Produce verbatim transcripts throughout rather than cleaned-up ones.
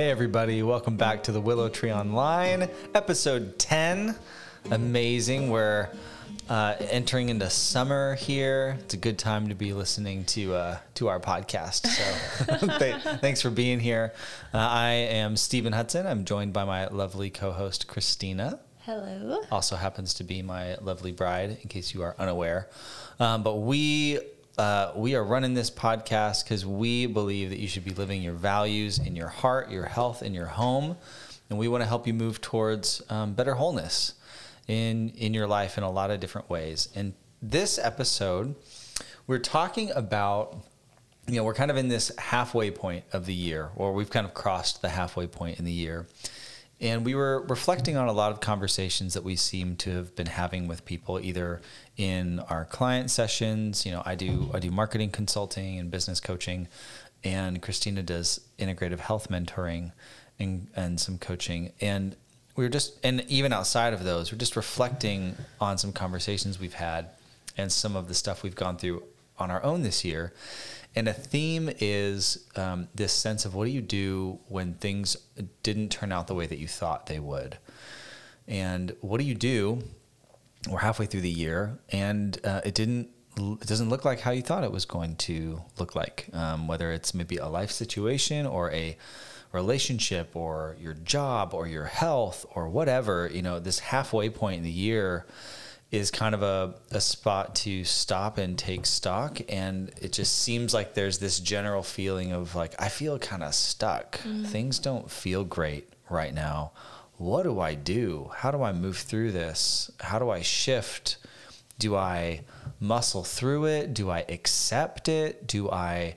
Hey everybody, welcome back to the Willow Tree Online, episode ten. Amazing, we're uh, entering into summer here. It's a good time to be listening to uh, to our podcast. So Th- thanks for being here. Uh, I am Stephen Hudson. I'm joined by my lovely co-host Christina. Hello. Also happens to be my lovely bride, in case you are unaware. Um, but we. Uh, we are running this podcast because we believe that you should be living your values in your heart, your health, in your home. And we want to help you move towards um, better wholeness in, in your life in a lot of different ways. And this episode, we're talking about, you know, we're kind of in this halfway point of the year, or we've kind of crossed the halfway point in the year. And we were reflecting on a lot of conversations that we seem to have been having with people, either in our client sessions. You know, I do I do marketing consulting and business coaching, and Christina does integrative health mentoring and, and some coaching. And we were just, and even outside of those, we're just reflecting on some conversations we've had and some of the stuff we've gone through on our own this year. And a theme is um, this sense of what do you do when things didn't turn out the way that you thought they would? And what do you do? We're halfway through the year, and uh, it didn't, it doesn't look like how you thought it was going to look like, um, whether it's maybe a life situation or a relationship or your job or your health or whatever. You know, this halfway point in the year is kind of a, a spot to stop and take stock. And it just seems like there's this general feeling of like, I feel kind of stuck. Mm-hmm. Things don't feel great right now. What do I do? How do I move through this? How do I shift? Do I muscle through it? Do I accept it? Do I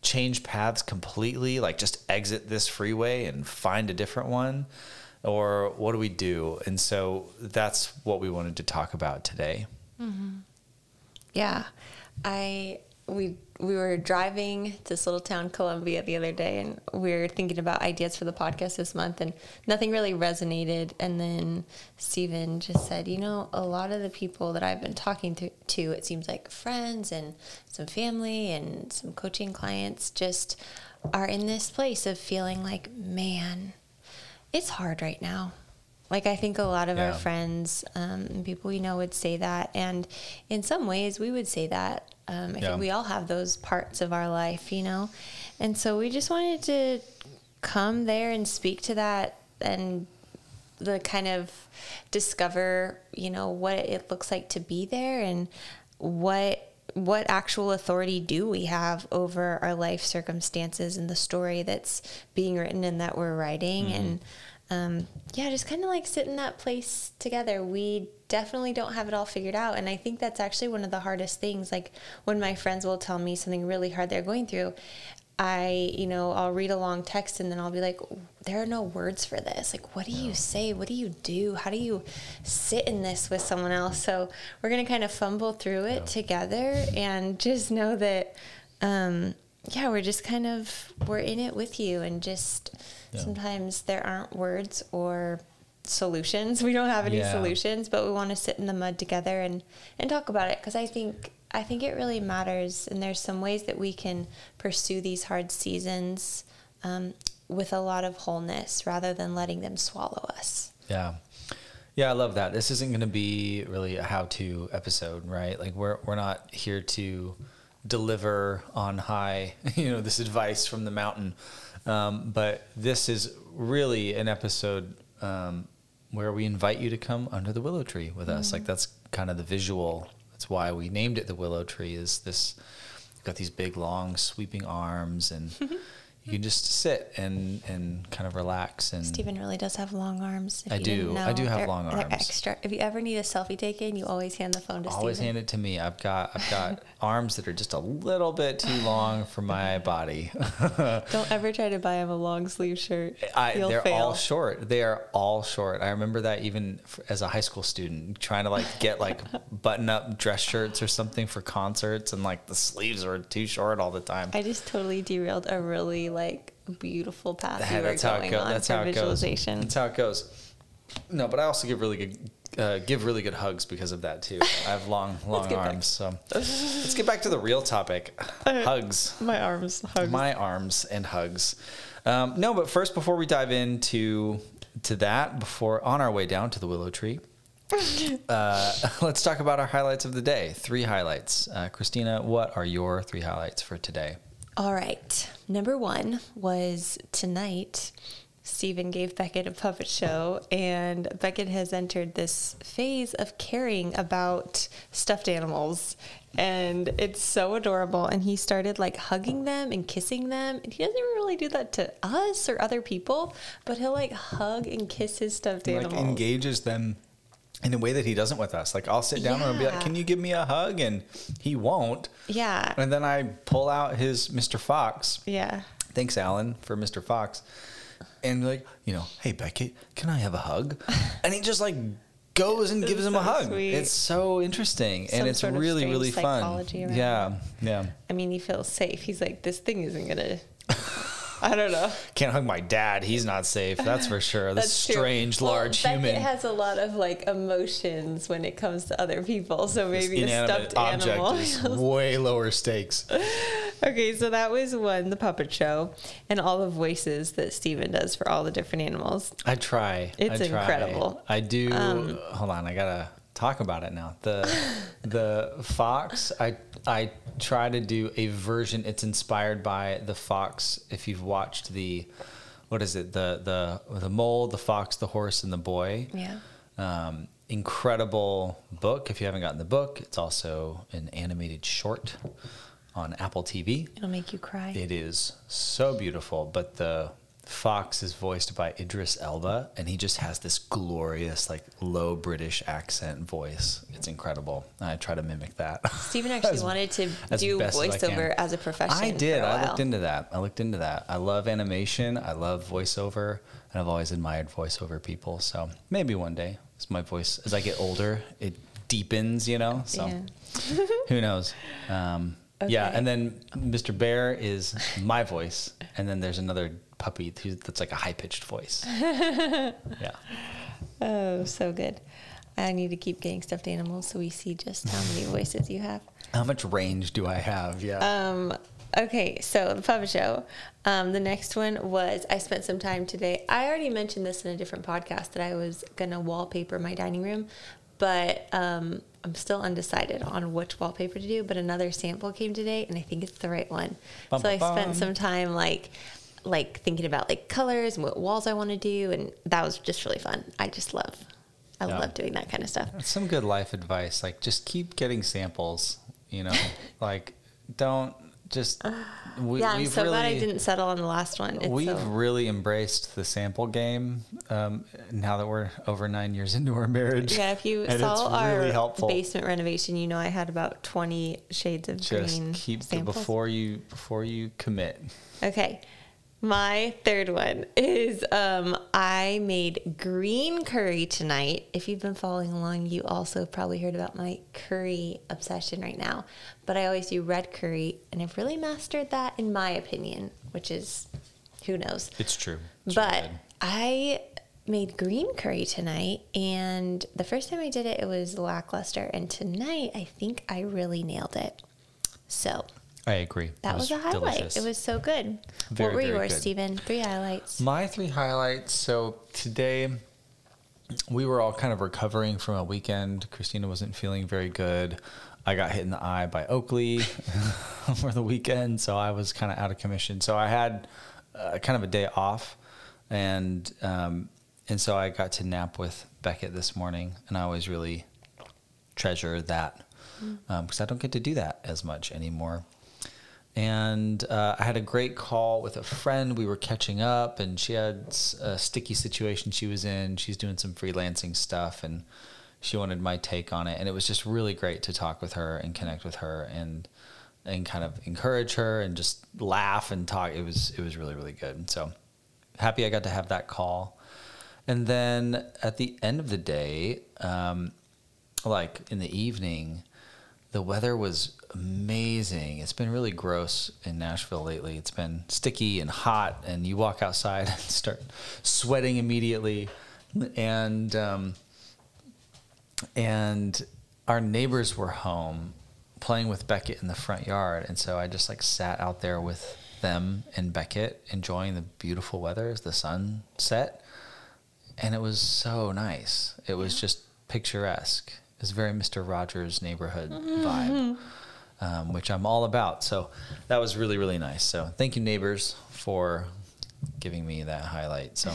change paths completely? Like just exit this freeway and find a different one? Or what do we do? And so that's what we wanted to talk about today. Mm-hmm. Yeah. I we we were driving to this little town, Columbia, the other day, and we were thinking about ideas for the podcast this month, and nothing really resonated. And then Stephen just said, you know, a lot of the people that I've been talking to, to it seems like friends and some family and some coaching clients, just are in this place of feeling like, man, it's hard right now. Like, I think a lot of yeah. our friends um, and people we know would say that. And in some ways, we would say that. Um, I yeah. think we all have those parts of our life, you know? And so we just wanted to come there and speak to that and the kind of discover, you know, what it looks like to be there and what what actual authority do we have over our life circumstances and the story that's being written and that we're writing. Mm-hmm. And, um, yeah, just kind of like sit in that place together. We definitely don't have it all figured out. And I think that's actually one of the hardest things. Like when my friends will tell me something really hard they're going through, I, you know, I'll read a long text and then I'll be like, there are no words for this. Like, what do you say? What do you do? How do you sit in this with someone else? So we're going to kind of fumble through it yeah. together and just know that, um, yeah, we're just kind of, we're in it with you. And just yeah. sometimes there aren't words or solutions. We don't have any yeah. solutions, but we want to sit in the mud together and, and talk about it. Cause I think I think it really matters, and there's some ways that we can pursue these hard seasons um, with a lot of wholeness rather than letting them swallow us. Yeah. Yeah, I love that. This isn't going to be really a how-to episode, right? Like we're we're not here to deliver on high, you know, this advice from the mountain. Um, but this is really an episode um, where we invite you to come under the willow tree with mm-hmm. us. Like that's kind of the visual. That's why we named it the Willow Tree. Is this, you've got these big, long, sweeping arms, and you can just sit and, and kind of relax. And Stephen really does have long arms. If I you do. Didn't know, I do have long arms. They're extra. If you ever need a selfie taken, you always hand the phone to Stephen. Always Stephen. Hand it to me. I've got I've got arms that are just a little bit too long for my body. Don't ever try to buy him a long sleeve shirt. I, they're fail. all short. They are all short. I remember that even for, as a high school student, trying to like get like button up dress shirts or something for concerts, and like the sleeves were too short all the time. I just totally derailed a really like beautiful path. Yeah, we that's, how go, that's, how that's how it goes. That's how it goes. No, but I also give really good uh, give really good hugs because of that too. I have long, long arms. So let's get back to the real topic: I, hugs. My arms, hugs. My arms and hugs. Um, no, but first, before we dive into to that, before on our way down to the Willow Tree, uh, let's talk about our highlights of the day. Three highlights, uh, Christina. What are your three highlights for today? All right. Number one was tonight. Stephen gave Beckett a puppet show, and Beckett has entered this phase of caring about stuffed animals, and it's so adorable. And he started like hugging them and kissing them, and he doesn't really do that to us or other people, but he'll like hug and kiss his stuffed he, animals. Like engages them in a way that he doesn't with us. Like I'll sit down yeah. and I'll be like, can you give me a hug? And he won't. Yeah. And then I pull out his Mister Fox. Yeah. Thanks, Alan, for Mister Fox. And like, you know, hey, Beckett, can I have a hug? And he just like goes and gives so him a hug. Sweet. It's so interesting. Some and it's sort of really, really fun. Yeah. Yeah. I mean, he feels safe. He's like, this thing isn't going to, I don't know. Can't hug my dad. He's not safe. That's for sure. That's this strange, true. large well, human. Beckett has a lot of like emotions when it comes to other people. So maybe this stuffed animal is way lower stakes. Okay, so that was one, the puppet show, and all the voices that Steven does for all the different animals. I try. It's I try. incredible. I do. Um, hold on, I gotta talk about it now. The the fox, I I try to do a version. It's inspired by the fox. If you've watched the, what is it? The the the mole, the fox, the horse, and the boy. Yeah. Um, incredible book. If you haven't gotten the book, it's also an animated short on Apple T V. It'll make you cry. It is so beautiful, but the fox is voiced by Idris Elba, and he just has this glorious, like, low British accent voice. It's incredible. I try to mimic that. Stephen actually as, wanted to do voiceover as, as a profession. I did. For a while. I looked into that. I looked into that. I love animation. I love voiceover, and I've always admired voiceover people. So maybe one day, as my voice, as I get older, it deepens, you know? So yeah. Who knows? Um, Okay. Yeah, and then Mister Bear is my voice, and then there's another puppy that's like a high-pitched voice. Yeah. Oh, so good. I need to keep getting stuffed animals so we see just how many voices you have. How much range do I have? Yeah. Um. Okay, so the puppet show. Um, the next one was I spent some time today. I already mentioned this in a different podcast that I was going to wallpaper my dining room, but um, I'm still undecided on which wallpaper to do, but another sample came today, and I think it's the right one. Bum, so bum, I spent bum. some time like like thinking about like colors and what walls I want to do, and that was just really fun. I just love, I yeah. love doing that kind of stuff. That's some good life advice, like just keep getting samples, you know, like don't just... We, yeah, I'm so really, glad I didn't settle on the last one. It's we've so. really embraced the sample game um, now that we're over nine years into our marriage. Yeah, if you and saw our really basement renovation, you know I had about twenty shades of Just green Just keep samples. The before you, before you commit. Okay. My third one is um, I made green curry tonight. If you've been following along, you also probably heard about my curry obsession right now. But I always do red curry, and I've really mastered that in my opinion, which is, who knows? It's true. It's but really I made green curry tonight, and the first time I did it, it was lackluster. And tonight, I think I really nailed it. So... I agree. That was, was a highlight. Delicious. It was so good. Very, what were yours, Stephen? Three highlights. My three highlights. So today we were all kind of recovering from a weekend. Christina wasn't feeling very good. I got hit in the eye by Oakley over the weekend, so I was kind of out of commission. So I had uh, kind of a day off, and um, and so I got to nap with Beckett this morning, and I always really treasure that um, because I don't get to do that as much anymore. And uh, I had a great call with a friend. We were catching up, and she had a sticky situation she was in. She's doing some freelancing stuff, and she wanted my take on it. And it was just really great to talk with her and connect with her and and kind of encourage her and just laugh and talk. It was it was really, really good. So happy I got to have that call. And then at the end of the day, um, like in the evening, the weather was amazing. It's been really gross in Nashville lately. It's been sticky and hot, and you walk outside and start sweating immediately. And um, and our neighbors were home playing with Beckett in the front yard. And so I just like sat out there with them and Beckett, enjoying the beautiful weather as the sun set. And it was so nice. It was just picturesque. It was very Mister Rogers neighborhood mm-hmm. vibe, um, which I'm all about. So that was really, really nice. So thank you, neighbors, for giving me that highlight. So, all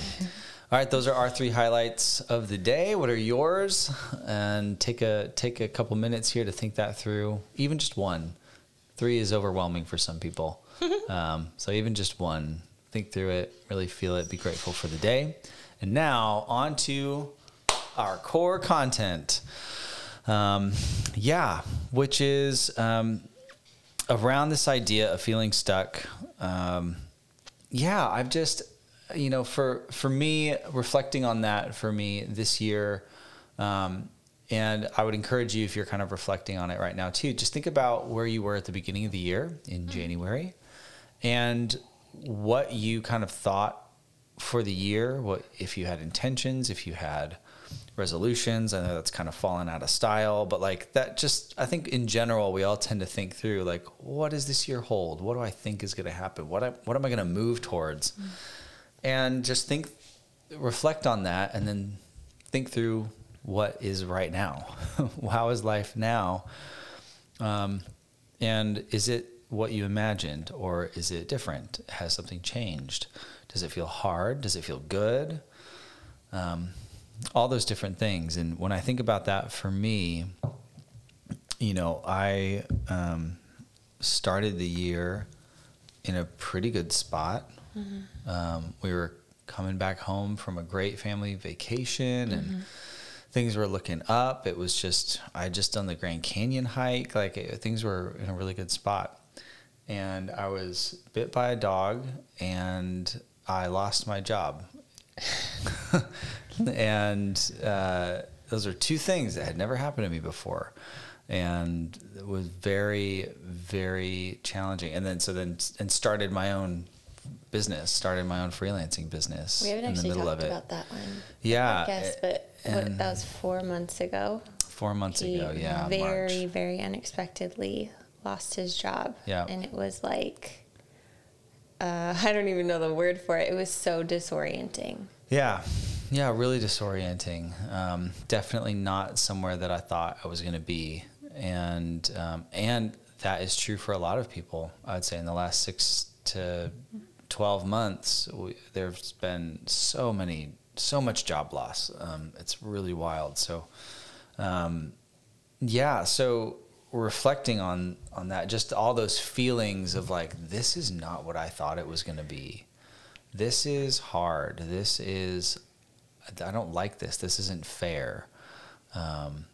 right, those are our three highlights of the day. What are yours? And take a take a couple minutes here to think that through. Even just one. Three is overwhelming for some people. Um, so even just one. Think through it. Really feel it. Be grateful for the day. And now on to our core content. Um, yeah, which is um, around this idea of feeling stuck. Um, yeah, I've just, you know, for for me, reflecting on that for me this year, um, and I would encourage you, if you're kind of reflecting on it right now too, just think about where you were at the beginning of the year in January, and what you kind of thought for the year, what if you had intentions, if you had resolutions. I know that's kind of fallen out of style, but like that just, I think in general, we all tend to think through like, what does this year hold? What do I think is going to happen? What, I, what am I going to move towards? Mm-hmm. And just think, reflect on that, and then think through what is right now. How is life now? Um, and is it what you imagined, or is it different? Has something changed? Does it feel hard? Does it feel good? Um, all those different things. And when I think about that for me, you know, I um, started the year in a pretty good spot. Mm-hmm. Um, we were coming back home from a great family vacation, mm-hmm. and things were looking up. It was just, I had just done the Grand Canyon hike. Like it, things were in a really good spot. And I was bit by a dog, and I lost my job. And uh, those are two things that had never happened to me before. And it was very, very challenging. And then, so then, and started my own business, started my own freelancing business. We haven't in actually the middle talked of it. about that one. Yeah. I guess, but what, that was four months ago. Four months he ago, yeah. Very, March. very unexpectedly lost his job. Yeah. And it was like, Uh, I don't even know the word for it. It was so disorienting. Yeah. Yeah, really disorienting. Um, definitely not somewhere that I thought I was going to be. And um, and that is true for a lot of people. I would say in the last six to twelve months, we, there's been so many, so much job loss. Um, it's really wild. So, um, yeah, so... reflecting on, on that, just all those feelings of like, this is not what I thought it was going to be. This is hard. This is, I don't like this. This isn't fair. Um,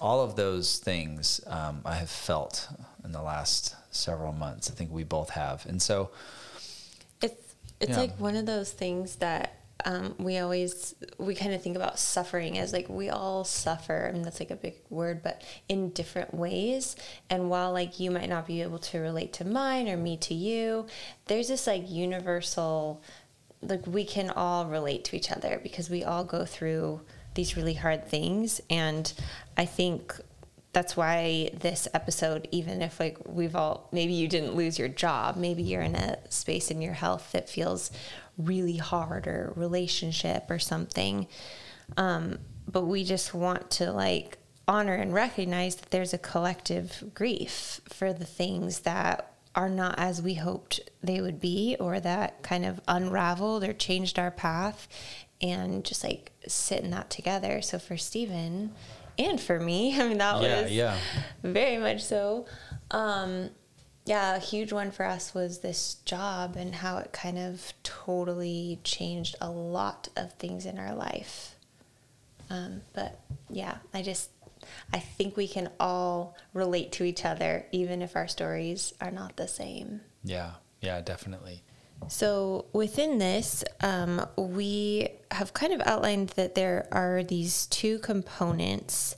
all of those things um, I have felt in the last several months. I think we both have. And so it's, it's yeah. like one of those things that Um, we always, we kind of think about suffering as like, we all suffer. I mean, that's like a big word, but in different ways. And while like you might not be able to relate to mine or me to you, there's this like universal, like we can all relate to each other because we all go through these really hard things. And I think that's why this episode, even if like we've all, maybe you didn't lose your job, maybe you're in a space in your health that feels really hard, or relationship or something. Um, but we just want to like honor and recognize that there's a collective grief for the things that are not as we hoped they would be, or that kind of unraveled or changed our path, and just like sit in that together. So for Stephen and for me, I mean, that yeah, was yeah. very much so. Um, Yeah, a huge one for us was this job and how it kind of totally changed a lot of things in our life. Um, but yeah, I just, I think we can all relate to each other, even if our stories are not the same. Yeah, yeah, definitely. So within this, um, we have kind of outlined that there are these two components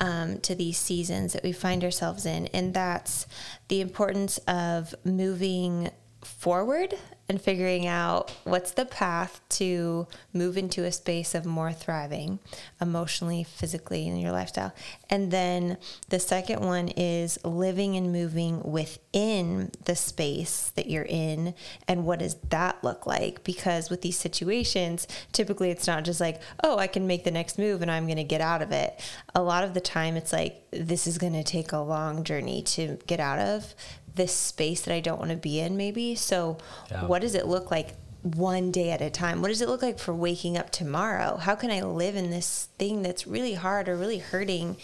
Um, to these seasons that we find ourselves in, and that's the importance of moving forward and figuring out what's the path to move into a space of more thriving emotionally, physically, in your lifestyle. And then the second one is living and moving within the space that you're in. And what does that look like? Because with these situations, typically it's not just like, oh, I can make the next move and I'm going to get out of it. A lot of the time it's like, this is going to take a long journey to get out of this space that I don't want to be in, maybe. So yeah. What does it look like one day at a time? What does it look like for waking up tomorrow? How can I live in this thing that's really hard or really hurting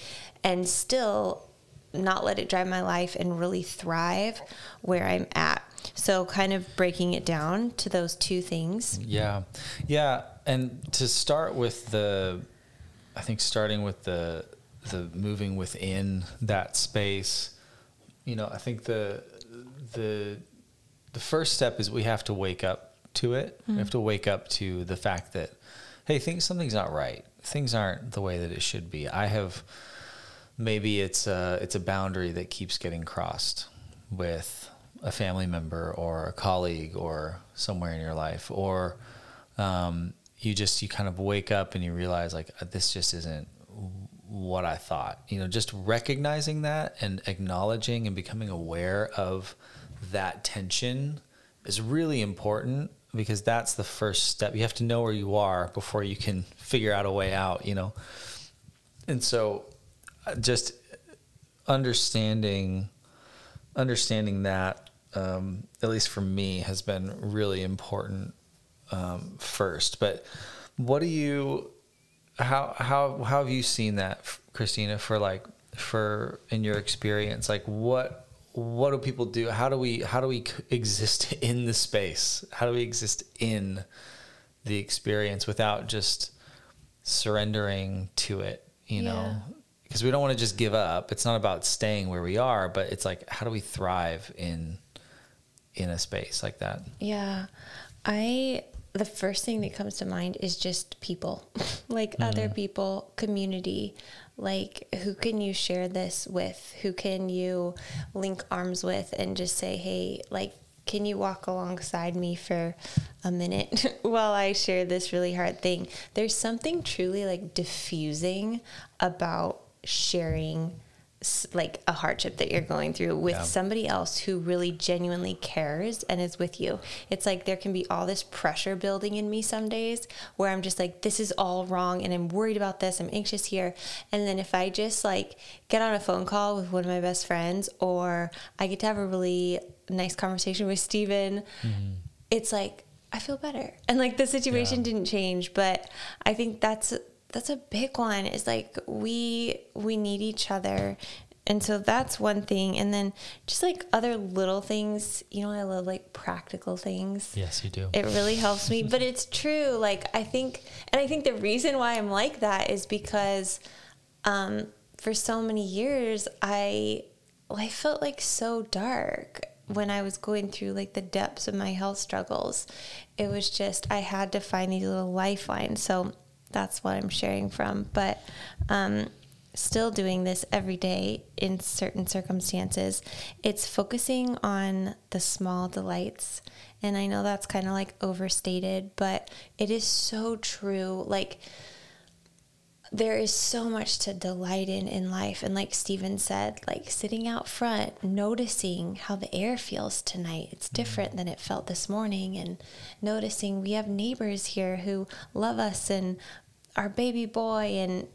and still not let it drive my life and really thrive where I'm at? So kind of breaking it down to those two things. Yeah. Yeah. And to start with the, I think starting with the, the moving within that space, you know, I think the the the first step is we have to wake up to it. Mm-hmm. We have to wake up to the fact that, hey, things something's not right. Things aren't the way that it should be. I have maybe it's a, it's a boundary that keeps getting crossed with a family member or a colleague or somewhere in your life, or um, you just you kind of wake up and you realize like this just isn't what I thought, you know, just recognizing that and acknowledging and becoming aware of that tension is really important, because that's the first step. You have to know where you are before you can figure out a way out, you know? And so just understanding, understanding that, um, at least for me, has been really important, um, first. But what do you, How, how, how have you seen that, Christina, for like, for in your experience, like what, what do people do? How do we, how do we exist in the space? How do we exist in the experience without just surrendering to it, you yeah. know, because we don't want to just give up. It's not about staying where we are, but it's like, how do we thrive in, in a space like that? Yeah. I, The first thing that comes to mind is just people, like mm-hmm. other people, community, like who can you share this with? Who can you link arms with and just say, hey, like, can you walk alongside me for a minute while I share this really hard thing? There's something truly like diffusing about sharing like a hardship that you're going through with yeah. somebody else who really genuinely cares and is with you. It's like, there can be all this pressure building in me some days where I'm just like, this is all wrong. And I'm worried about this. I'm anxious here. And then if I just like get on a phone call with one of my best friends, or I get to have a really nice conversation with Steven, mm-hmm. it's like, I feel better. And like the situation yeah. didn't change, but I think that's, that's a big one. It's like, we, we need each other. And so that's one thing. And then just like other little things, you know, I love like practical things. Yes, you do. It really helps me, but it's true. Like I think, and I think the reason why I'm like that is because, um, for so many years, I, I felt like so dark when I was going through like the depths of my health struggles. It was just, I had to find these little lifelines. So that's what I'm sharing from, but, um, still doing this every day in certain circumstances. It's focusing on the small delights. And I know that's kind of like overstated, but it is so true. Like there is so much to delight in in life. And like Steven said, like sitting out front, noticing how the air feels tonight. It's different mm-hmm. than it felt this morning. And noticing we have neighbors here who love us and our baby boy, and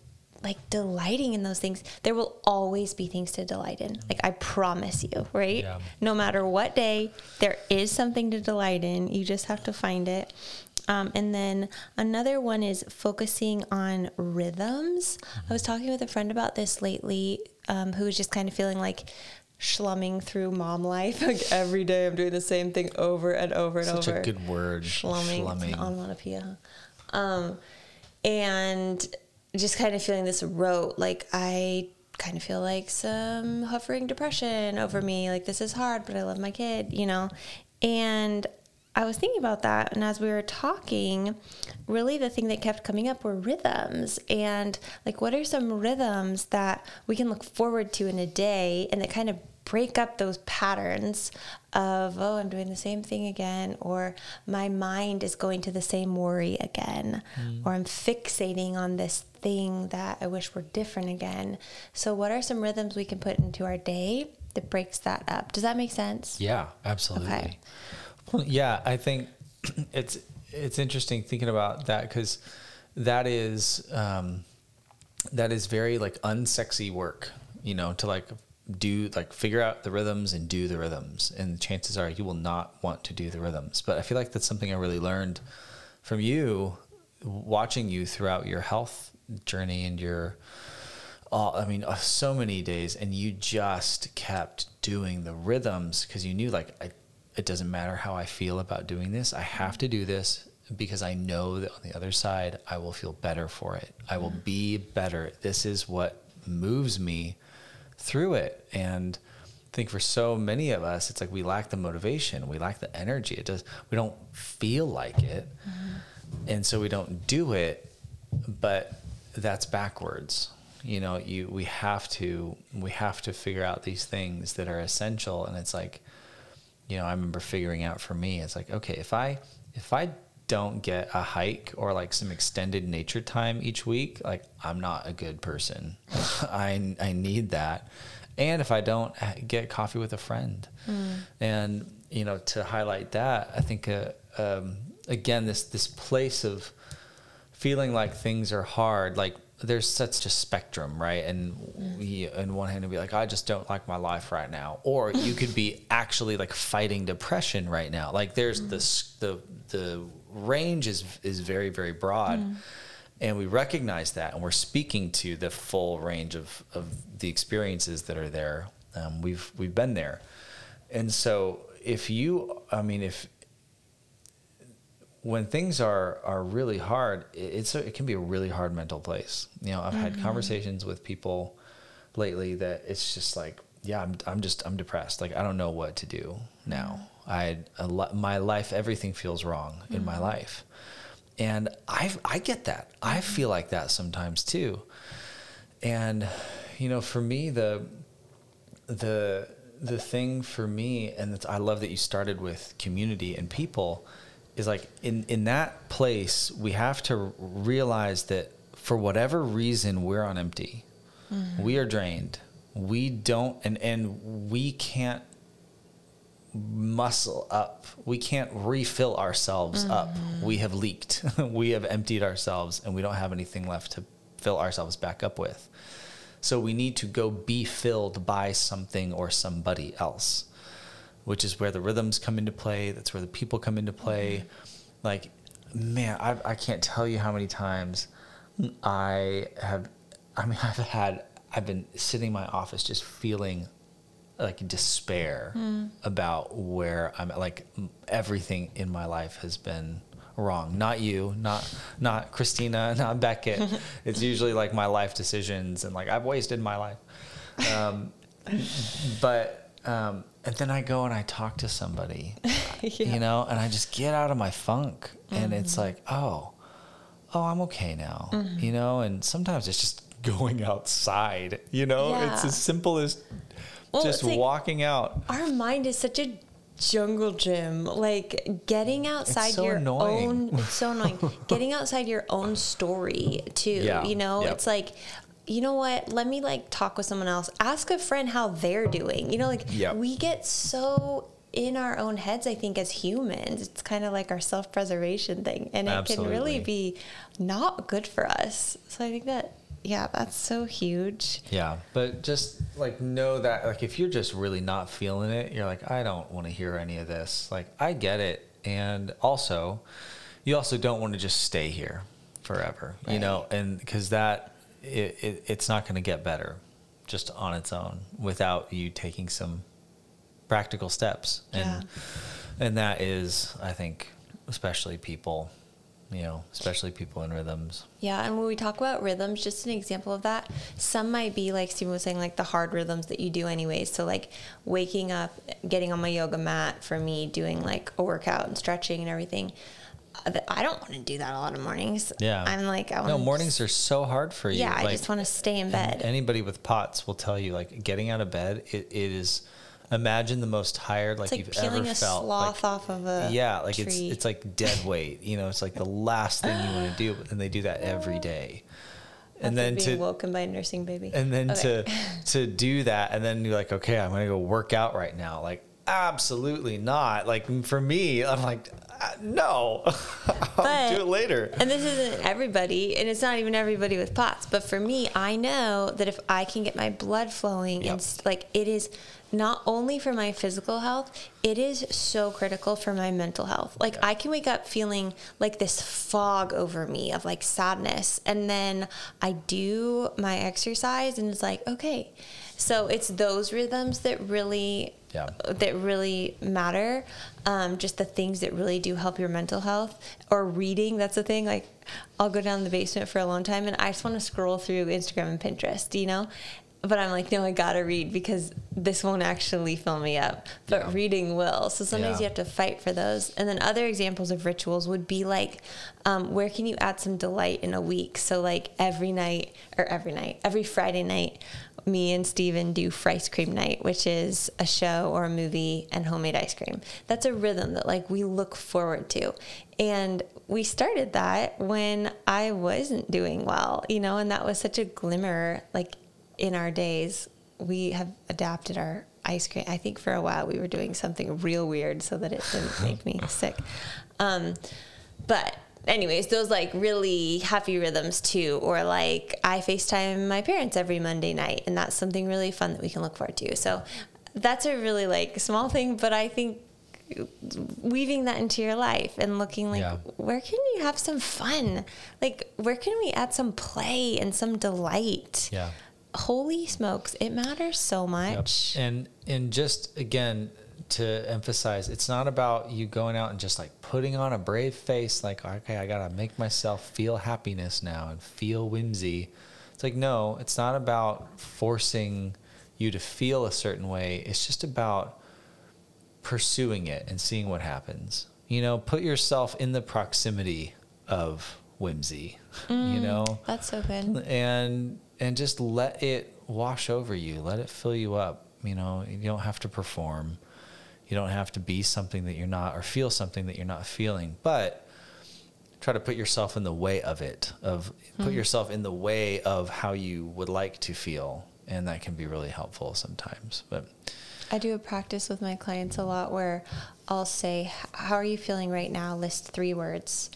like delighting in those things. There will always be things to delight in. Like I promise you, right? Yeah. No matter what day, there is something to delight in. You just have to find it. Um, and then another one is focusing on rhythms. Mm-hmm. I was talking with a friend about this lately, um, who was just kind of feeling like schlumming through mom life. Like every day I'm doing the same thing over and over and Such over. Such a good word. Schlumming. Schlumming. It's an onomatopoeia. Um, and just kind of feeling this rote, like I kind of feel like some hovering depression over me. Like this is hard, but I love my kid, you know? And I was thinking about that. And as we were talking, really the thing that kept coming up were rhythms, and like, what are some rhythms that we can look forward to in a day and that kind of break up those patterns of, oh, I'm doing the same thing again, or my mind is going to the same worry again, mm. or I'm fixating on this thing that I wish were different again. So what are some rhythms we can put into our day that breaks that up? Does that make sense? Yeah, absolutely. Okay. Well, yeah, I think it's, it's interesting thinking about that, because that is, um, that is very like unsexy work, you know, to like do, like figure out the rhythms and do the rhythms. And chances are you will not want to do the rhythms. But I feel like that's something I really learned from you, watching you throughout your health journey and your, uh, I mean, uh, so many days, and you just kept doing the rhythms because you knew like, I, it doesn't matter how I feel about doing this. I have to do this because I know that on the other side, I will feel better for it. I will be better. This is what moves me through it. And I think for so many of us, it's like we lack the motivation. We lack the energy. It does. We don't feel like it. Mm-hmm. And so we don't do it, but that's backwards. You know, you, we have to, we have to figure out these things that are essential. And it's like, you know, I remember figuring out for me, it's like, okay, if I, if I don't get a hike or like some extended nature time each week, like I'm not a good person. I I need that. And if I don't get coffee with a friend, mm. and, you know, to highlight that, I think, uh, um, again, this, this place of feeling like things are hard, like there's such a spectrum, right? And we, on one hand, it'd be like, I just don't like my life right now. Or you could be actually like fighting depression right now. Like there's mm. this, the, the range is, is very, very broad. Mm. And we recognize that, and we're speaking to the full range of, of the experiences that are there. Um, we've, we've been there. And so if you, I mean, if, when things are, are really hard, it's a, it can be a really hard mental place. You know, I've mm-hmm. had conversations with people lately that it's just like, yeah, I'm, I'm just, I'm depressed. Like, I don't know what to do now. I, a lot, my life, everything feels wrong mm-hmm. in my life. And I, I get that. Mm-hmm. I feel like that sometimes too. And, you know, for me, the, the, the thing for me, and it's, I love that you started with community and people, is like in, in that place, we have to realize that for whatever reason, we're on empty. Mm-hmm. We are drained. We don't, and, and we can't muscle up. We can't refill ourselves mm-hmm. up. We have leaked. We have emptied ourselves, and we don't have anything left to fill ourselves back up with. So we need to go be filled by something or somebody else, which is where the rhythms come into play. That's where the people come into play. Mm-hmm. Like, man, I, I can't tell you how many times I have, I mean, I've had, I've been sitting in my office just feeling like despair mm. about where I'm at. Like everything in my life has been wrong. Not you, not, not Christina, not Beckett. It's usually like my life decisions, and like I've wasted my life. Um, but, um, and then I go and I talk to somebody, yeah. you know, and I just get out of my funk, mm-hmm. and it's like, oh, oh, I'm okay now, mm-hmm. you know? And sometimes it's just going outside, you know, yeah. it's as simple as well, just like walking out. Our mind is such a jungle gym, like getting outside so your annoying. own, it's so annoying, getting outside your own story too, yeah. you know, yep. it's like, you know what, let me like talk with someone else, ask a friend how they're doing, you know, like yep. we get so in our own heads, I think, as humans. It's kind of like our self-preservation thing, and Absolutely. It can really be not good for us. So I think that, yeah, that's so huge. Yeah. But just like know that like if you're just really not feeling it, you're like, I don't want to hear any of this. Like I get it. And also you also don't want to just stay here forever, right. you know, and because that, It, it, it's not going to get better just on its own without you taking some practical steps. And, yeah. and that is, I think, especially people, you know, especially people in rhythms. Yeah. And when we talk about rhythms, just an example of that, some might be like Stephen was saying, like the hard rhythms that you do anyways. So like waking up, getting on my yoga mat for me, doing like a workout and stretching and everything. I don't want to do that a lot of mornings. Yeah. I'm like, I want no, mornings just, are so hard for you. Yeah. Like, I just want to stay in bed. Anybody with POTS will tell you, like, getting out of bed, it, it is, imagine the most tired, like, like you've ever felt. It's like peeling a sloth like, off of a Yeah. Like tree. it's, it's like dead weight, you know, it's like the last thing you want to do. And they do that every day. And After then being to woken by a nursing baby. And then okay. to, to do that. And then you're like, okay, I'm going to go work out right now. Like, absolutely not. Like for me, I'm like, no, I'll but, do it later. And this isn't everybody, and it's not even everybody with POTS. But for me, I know that if I can get my blood flowing, yep. and like it is not only for my physical health, it is so critical for my mental health. Like yeah. I can wake up feeling like this fog over me of like sadness, and then I do my exercise, and it's like okay. So it's those rhythms that really. Yeah. that really matter. Um, just the things that really do help your mental health, or reading. That's the thing. Like I'll go down in the basement for a long time and I just want to scroll through Instagram and Pinterest, you know, but I'm like, no, I got to read because this won't actually fill me up, but yeah. reading will. So sometimes yeah. you have to fight for those. And then other examples of rituals would be like, um, where can you add some delight in a week? So like every night or every night, every Friday night, me and Steven do Frice Cream Night, which is a show or a movie and homemade ice cream. That's a rhythm that like we look forward to. And we started that when I wasn't doing well, you know, and that was such a glimmer. Like in our days, we have adapted our ice cream. I think for a while we were doing something real weird so that it didn't make me sick. Um, but anyways, those like really happy rhythms too, or like I FaceTime my parents every Monday night, and that's something really fun that we can look forward to. So that's a really like small thing, but I think weaving that into your life and looking like, yeah. where can you have some fun? Like where can we add some play and some delight? Yeah. Holy smokes. It matters so much. Yep. And, and just again, to emphasize, it's not about you going out and just like putting on a brave face, like, okay, I gotta make myself feel happiness now and feel whimsy. It's like, no, it's not about forcing you to feel a certain way. It's just about pursuing it and seeing what happens. You know, put yourself in the proximity of whimsy, mm, you know? That's so good. And, and just let it wash over you. Let it fill you up. You know, you don't have to perform. You don't have to be something that you're not, or feel something that you're not feeling, but try to put yourself in the way of it, of mm-hmm. put yourself in the way of how you would like to feel. And that can be really helpful sometimes. But I do a practice with my clients a lot where I'll say, how are you feeling right now? List three words,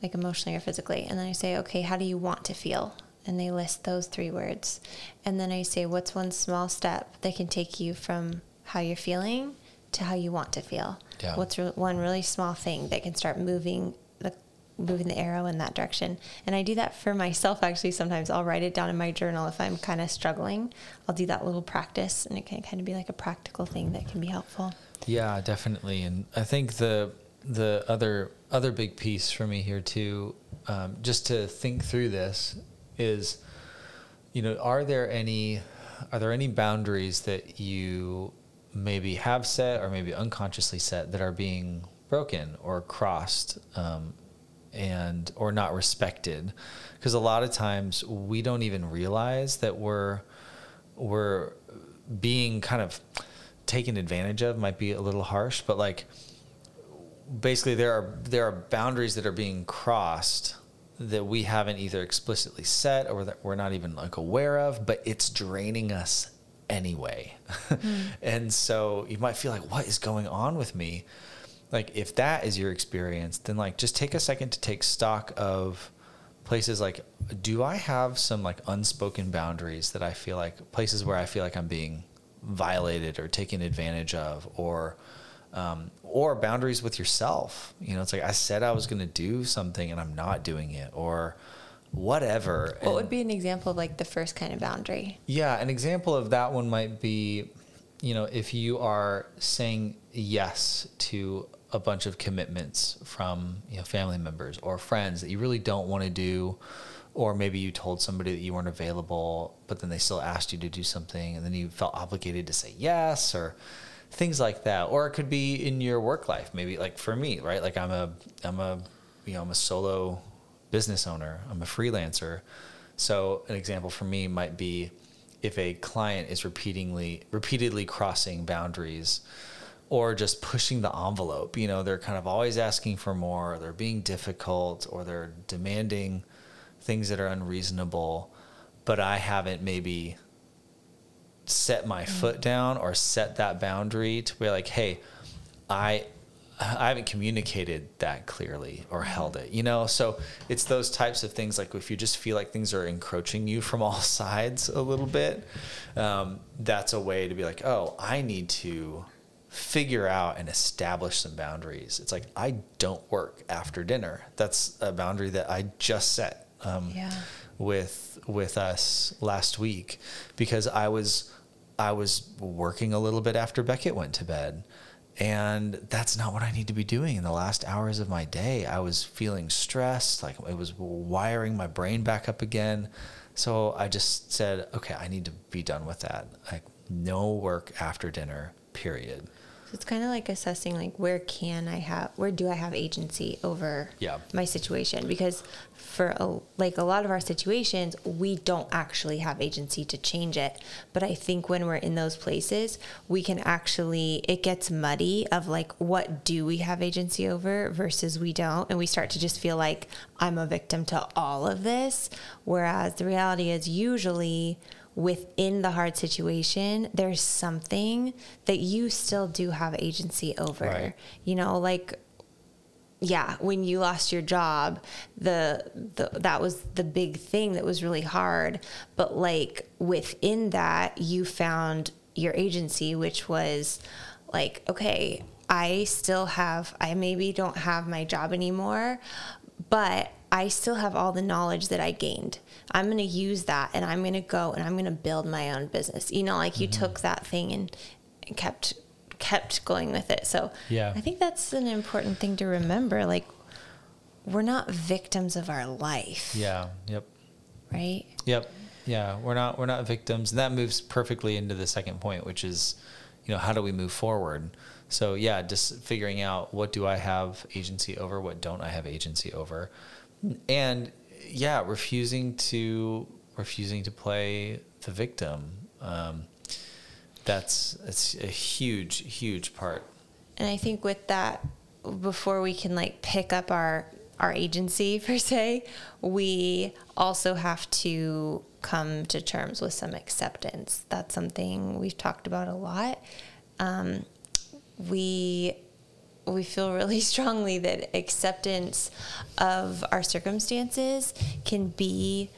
like emotionally or physically. And then I say, okay, how do you want to feel? And they list those three words. And then I say, what's one small step that can take you from how you're feeling to how you want to feel? Yeah. What's re- one really small thing that can start moving the moving the arrow in that direction? And I do that for myself, actually. Sometimes I'll write it down in my journal if I'm kind of struggling. I'll do that little practice, and it can kind of be like a practical thing that can be helpful. Yeah, definitely. And I think the the other other big piece for me here too, um, just to think through this is, you know, are there any are there any boundaries that you maybe have set, or maybe unconsciously set, that are being broken or crossed, um, and, or not respected? Because a lot of times we don't even realize that we're, we're being kind of taken advantage of, might be a little harsh, but like basically there are, there are boundaries that are being crossed that we haven't either explicitly set or that we're not even like aware of, but it's draining us anyway. Mm. And so you might feel like, what is going on with me? Like if that is your experience, then like just take a second to take stock of places like, do I have some like unspoken boundaries that I feel like, places where I feel like I'm being violated or taken advantage of, or um or boundaries with yourself. You know, it's like I said I was going to do something and I'm not doing it, or whatever. What and, would be an example of like the first kind of boundary? Yeah. An example of that one might be, you know, if you are saying yes to a bunch of commitments from, you know, family members or friends that you really don't want to do, or maybe you told somebody that you weren't available, but then they still asked you to do something and then you felt obligated to say yes, or things like that. Or it could be in your work life. Maybe like for me, right? Like I'm a, I'm a, you know, I'm a solo business owner, I'm a freelancer. So an example for me might be if a client is repeatedly, repeatedly crossing boundaries or just pushing the envelope, you know, they're kind of always asking for more, or they're being difficult, or they're demanding things that are unreasonable, but I haven't maybe set my foot down or set that boundary to be like, hey, I I haven't communicated that clearly or held it, you know? So it's those types of things. Like if you just feel like things are encroaching you from all sides a little bit, um, that's a way to be like, oh, I need to figure out and establish some boundaries. It's like, I don't work after dinner. That's a boundary that I just set um, yeah. with, with us last week, because I was, I was working a little bit after Beckett went to bed. And that's not what I need to be doing in the last hours of my day. I was feeling stressed, like it was wiring my brain back up again. So I just said, okay, I need to be done with that. Like no work after dinner, period. So it's kind of like assessing like where can I have, where do I have agency over yeah. my situation? Because for a, like a lot of our situations, we don't actually have agency to change it. But I think when we're in those places, we can actually, it gets muddy of like, what do we have agency over versus we don't. And we start to just feel like I'm a victim to all of this. Whereas the reality is usually within the hard situation, there's something that you still do have agency over, right. you know, like, yeah, when you lost your job, the, the, that was the big thing that was really hard. But like within that, you found your agency, which was like, okay, I still have, I maybe don't have my job anymore, but I still have all the knowledge that I gained. I'm going to use that and I'm going to go and I'm going to build my own business. You know, like you mm-hmm. took that thing and, and kept, kept going with it. So yeah. I think that's an important thing to remember. Like we're not victims of our life. Yeah. Yep. Right. Yep. Yeah. We're not, we're not victims. And that moves perfectly into the second point, which is, you know, how do we move forward? So yeah, just figuring out what do I have agency over? What don't I have agency over? And yeah, refusing to refusing to play the victim. Um, that's it's a huge, huge part. And I think with that, before we can like pick up our our agency per se, we also have to come to terms with some acceptance. That's something we've talked about a lot. Um, we. We feel really strongly that acceptance of our circumstances can be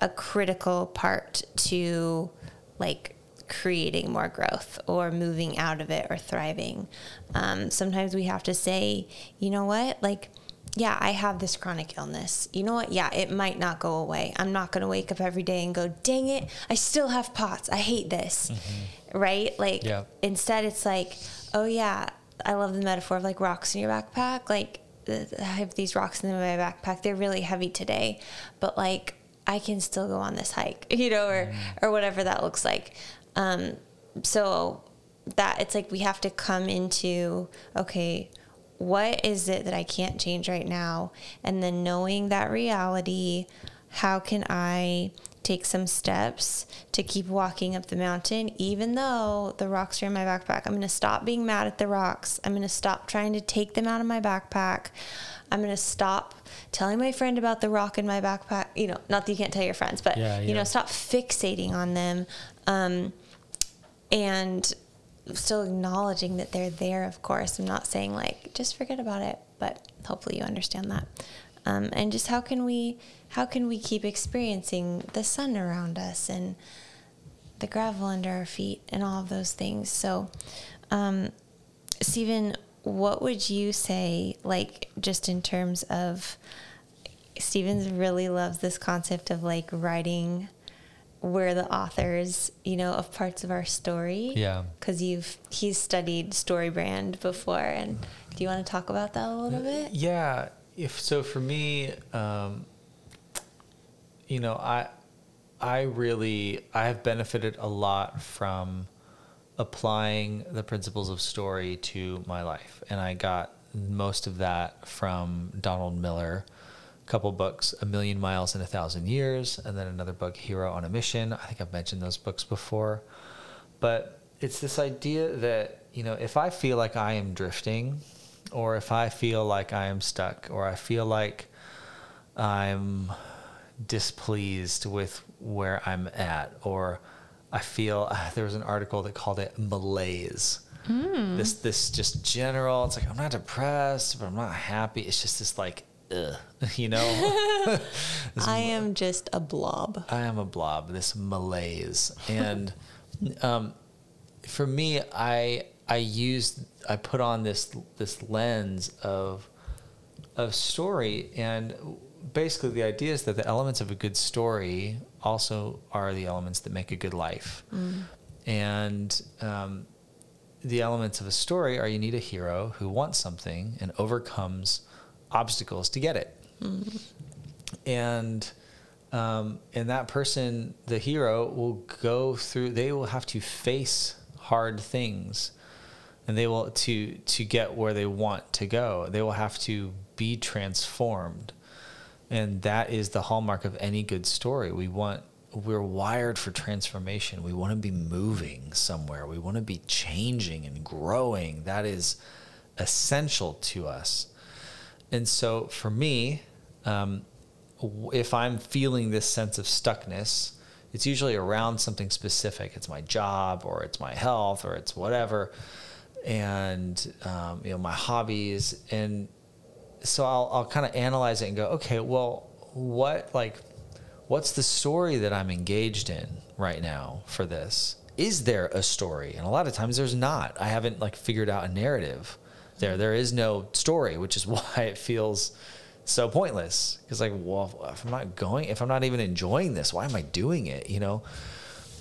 a critical part to like creating more growth or moving out of it or thriving. Um, sometimes we have to say, you know what, like, yeah, I have this chronic illness. You know what? Yeah, it might not go away. I'm not going to wake up every day and go, dang it, I still have POTS. I hate this. Mm-hmm. Right? Like yeah. Instead it's like, oh yeah, I love the metaphor of like rocks in your backpack. Like I have these rocks in my backpack. They're really heavy today, but like I can still go on this hike, you know, or, mm. or whatever that looks like. Um, so that it's like, we have to come into, okay, what is it that I can't change right now? And then knowing that reality, how can I take some steps to keep walking up the mountain, even though the rocks are in my backpack. I'm going to stop being mad at the rocks. I'm going to stop trying to take them out of my backpack. I'm going to stop telling my friend about the rock in my backpack. You know, not that you can't tell your friends, but yeah, yeah. you know, stop fixating on them. Um, and still acknowledging that they're there. Of course, I'm not saying like, just forget about it, but hopefully you understand that. Um, and just how can we, how can we keep experiencing the sun around us and the gravel under our feet and all of those things? So, um, Stephen, what would you say, like, just in terms of, Stephen really loves this concept of like writing, we're the authors, you know, of parts of our story. Yeah. Cause you've, he's studied StoryBrand before. And do you want to talk about that a little bit? Yeah. If so for me, um, you know, I, I really, I have benefited a lot from applying the principles of story to my life. And I got most of that from Donald Miller. A couple books, A Million Miles in a Thousand Years, and then another book, Hero on a Mission. I think I've mentioned those books before. But it's this idea that, you know, if I feel like I am drifting, or if I feel like I am stuck, or I feel like I'm displeased with where I'm at, or I feel, uh, there was an article that called it malaise. Mm. This, this just general, it's like, I'm not depressed, but I'm not happy. It's just this like, ugh, you know, this I am mal- just a blob. I am a blob, this malaise. And, um, for me, I, I used, I put on this, this lens of, of story. And basically the idea is that the elements of a good story also are the elements that make a good life. Mm. And, um, the elements of a story are you need a hero who wants something and overcomes obstacles to get it. Mm-hmm. And, um, and that person, the hero, will go through, they will have to face hard things, and they will to, to get where they want to go. They will have to be transformed. And that is the hallmark of any good story. We want, we're wired for transformation. We want to be moving somewhere. We want to be changing and growing. That is essential to us. And so for me, um, if I'm feeling this sense of stuckness, it's usually around something specific. It's my job, or it's my health, or it's whatever. And, um, you know, my hobbies. And so I'll, I'll kind of analyze it and go, okay, well, what, like, what's the story that I'm engaged in right now for this? Is there a story? And a lot of times there's not. I haven't like figured out a narrative there. There is no story, which is why it feels so pointless. Because like, well, if I'm not going, if I'm not even enjoying this, why am I doing it? You know?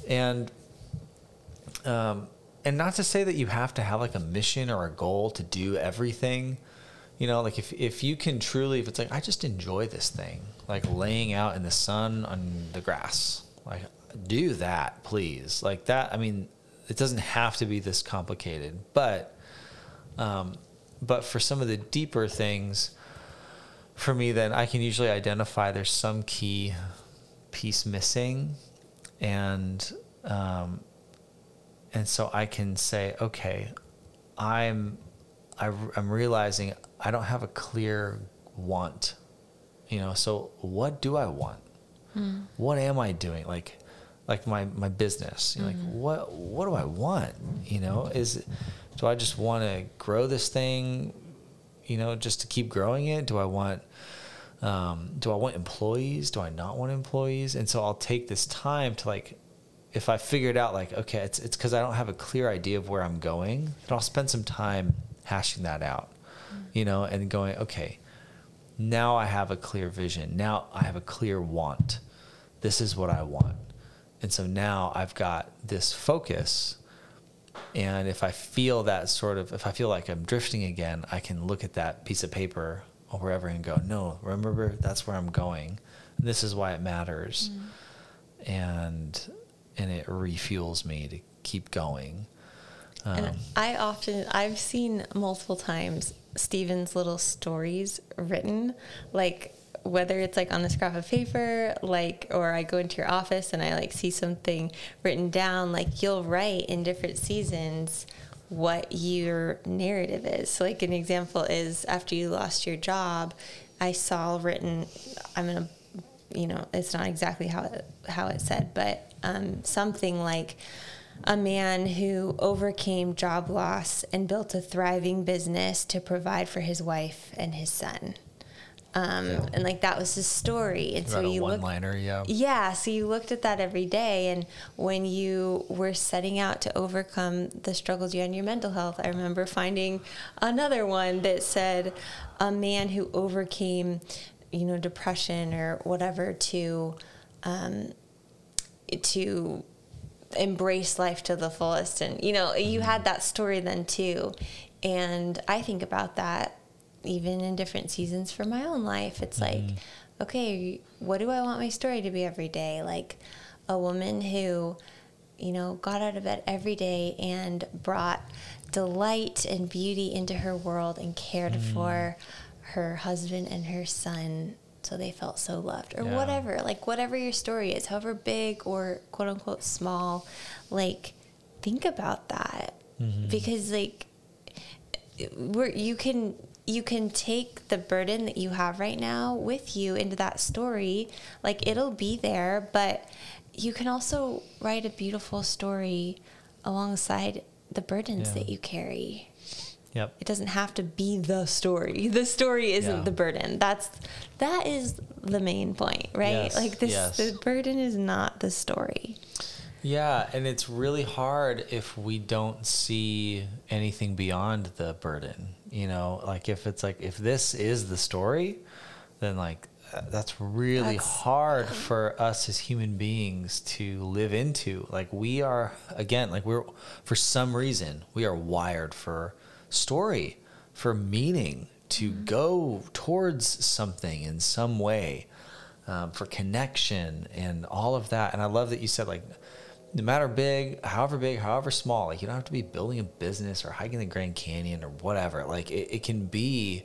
And, um, and not to say that you have to have like a mission or a goal to do everything. You know, like if, if you can truly, if it's like, I just enjoy this thing, like laying out in the sun on the grass, like do that, please. Like that. I mean, it doesn't have to be this complicated, but, um, but for some of the deeper things for me, then I can usually identify there's some key piece missing. And, um, and so I can say, okay, I'm, I, I'm realizing I don't have a clear want, you know, so what do I want? Mm. What am I doing? Like, like my, my business, you know, mm. like what, what do I want? You know, is, do I just want to grow this thing, you know, just to keep growing it? Do I want, um, do I want employees? Do I not want employees? And so I'll take this time to like, if I figured out like, okay, it's, it's cause I don't have a clear idea of where I'm going, and I'll spend some time hashing that out. You know, and going, okay, now I have a clear vision. Now I have a clear want. This is what I want. And so now I've got this focus. And if I feel that sort of, if I feel like I'm drifting again, I can look at that piece of paper or wherever and go, no, remember, that's where I'm going. This is why it matters. Mm. And, and it refuels me to keep going. Um, and I often, I've seen multiple times Stephen's little stories written, like whether it's like on a scrap of paper, like, or I go into your office and I like see something written down, like you'll write in different seasons what your narrative is. So like an example is after you lost your job, I saw written, I'm gonna, you know, it's not exactly how it, how it said, but um, something like, a man who overcame job loss and built a thriving business to provide for his wife and his son. Um, yeah. And like, that was his story. And so you looked, one-liner, yeah. Yeah. So you looked at that every day. And when you were setting out to overcome the struggles you had in your mental health, I remember finding another one that said a man who overcame, you know, depression or whatever to, um, to, embrace life to the fullest. And you know, you had that story then too. And I think about that even in different seasons for my own life. It's mm-hmm. like, okay, what do I want my story to be every day? Like a woman who, you know, got out of bed every day and brought delight and beauty into her world and cared mm. for her husband and her son so they felt so loved, or yeah. whatever, like whatever your story is, however big or quote unquote small, like think about that mm-hmm. because like we're, you can, you can take the burden that you have right now with you into that story. Like it'll be there, but you can also write a beautiful story alongside the burdens yeah. that you carry. Yep. It doesn't have to be the story. The story isn't yeah. the burden. That's, that is the main point, right? Yes. Like this, yes. the burden is not the story. Yeah. And it's really hard if we don't see anything beyond the burden, you know, like if it's like, if this is the story, then like, that's really that's, hard for us as human beings to live into. Like we are, again, like we're, for some reason we are wired for story, for meaning, to mm-hmm. go towards something in some way, um, for connection and all of that. And I love that you said like, no matter big, however big, however small, like you don't have to be building a business or hiking the Grand Canyon or whatever. Like it, it can be,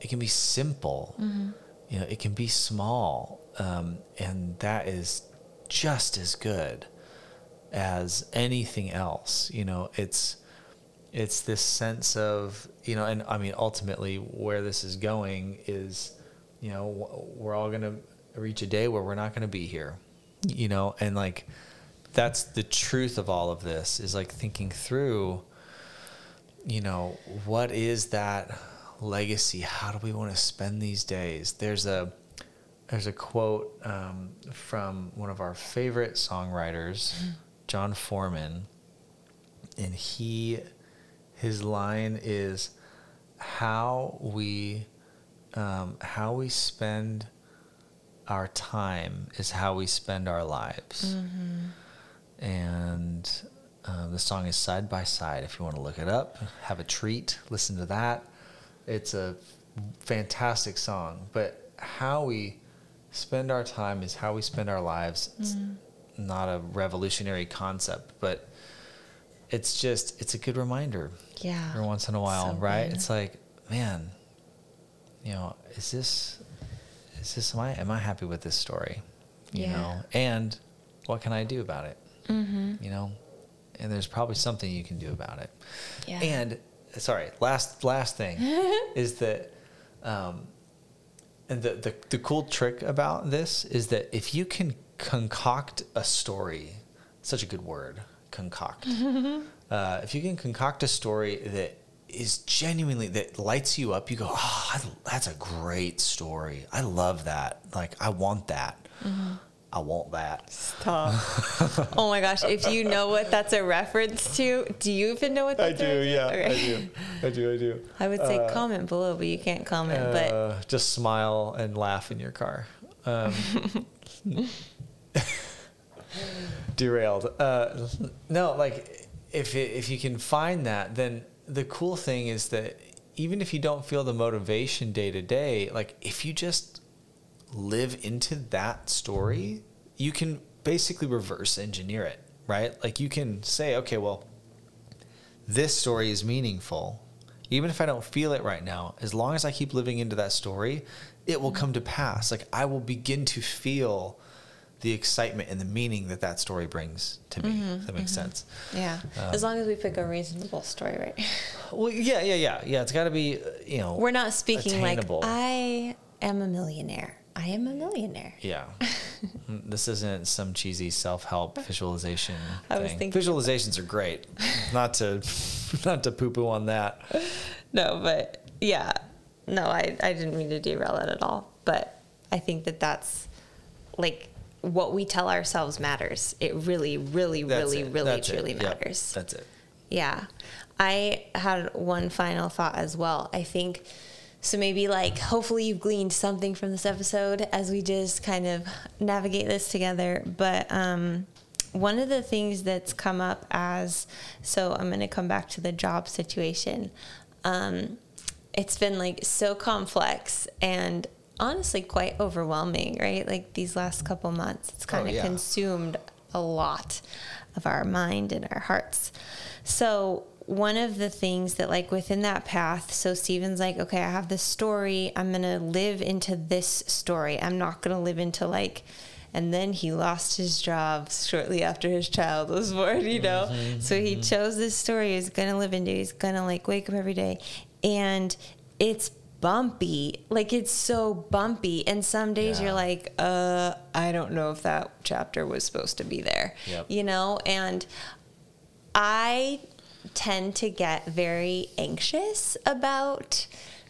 it can be simple. Mm-hmm. You know, it can be small, um, and that is just as good as anything else. You know, it's it's this sense of, you know, and I mean, ultimately where this is going is, you know, we're all going to reach a day where we're not going to be here, you know, and like that's the truth of all of this is like thinking through, you know, what is that legacy? How do we want to spend these days? There's a there's a quote um, from one of our favorite songwriters, John Foreman, and he his line is how we um, how we spend our time is how we spend our lives. Mm-hmm. And uh, the song is Side by Side. If you want to look it up, have a treat, listen to that. It's a fantastic song, but how we spend our time is how we spend our lives. It's mm. not a revolutionary concept, but it's just, it's a good reminder. Yeah. Every once in a while, so right? Good. It's like, man, you know, is this, is this, am I, am I happy with this story? You yeah. know, and what can I do about it? Mm-hmm. You know, and there's probably something you can do about it. Yeah. And sorry, last last thing is that um, and the, the, the cool trick about this is that if you can concoct a story, such a good word, concoct. uh, if you can concoct a story that is genuinely, that lights you up, you go, oh, I, that's a great story. I love that. Like, I want that. Mm-hmm. I want that. Stop. Oh my gosh. If you know what that's a reference to, do you even know what that's I do, a yeah. Okay. I do. I do, I do. I would say uh, comment below, but you can't comment. Uh, but just smile and laugh in your car. Um, derailed. Uh, no, like if it, if you can find that, then the cool thing is that even if you don't feel the motivation day to day, like if you just live into that story, you can basically reverse engineer it, right? Like you can say, okay, well, this story is meaningful. Even if I don't feel it right now, as long as I keep living into that story, it will come to pass. Like I will begin to feel the excitement and the meaning that that story brings to me. Mm-hmm, if that makes mm-hmm. sense. Yeah. Um, as long as we pick a reasonable story, right? Well, yeah, yeah, yeah. Yeah. It's gotta be, you know, we're not speaking attainable. Like I am a millionaire. I am a millionaire. Yeah. This isn't some cheesy self-help visualization I thing. Was thinking visualizations are great. Not to not to poo-poo on that. No, but yeah. No, I, I didn't mean to derail it at all. But I think that that's like what we tell ourselves matters. It really, really, that's really, it. really, that's truly it. matters. Yep. That's it. Yeah. I had one final thought as well. I think... So maybe like, hopefully you've gleaned something from this episode as we just kind of navigate this together. But um, one of the things that's come up as, so I'm going to come back to the job situation. Um, it's been like so complex and honestly quite overwhelming, right? Like these last couple months, it's kind of oh, yeah. consumed a lot of our mind and our hearts. So one of the things that, like, within that path, so Stephen's like, okay, I have this story. I'm going to live into this story. I'm not going to live into, like, and then he lost his job shortly after his child was born, you know. Mm-hmm. So he chose this story he's going to live into. He's going to, like, wake up every day. And it's bumpy. Like, it's so bumpy. And some days yeah. you're like, uh, I don't know if that chapter was supposed to be there, yep. you know. And I tend to get very anxious about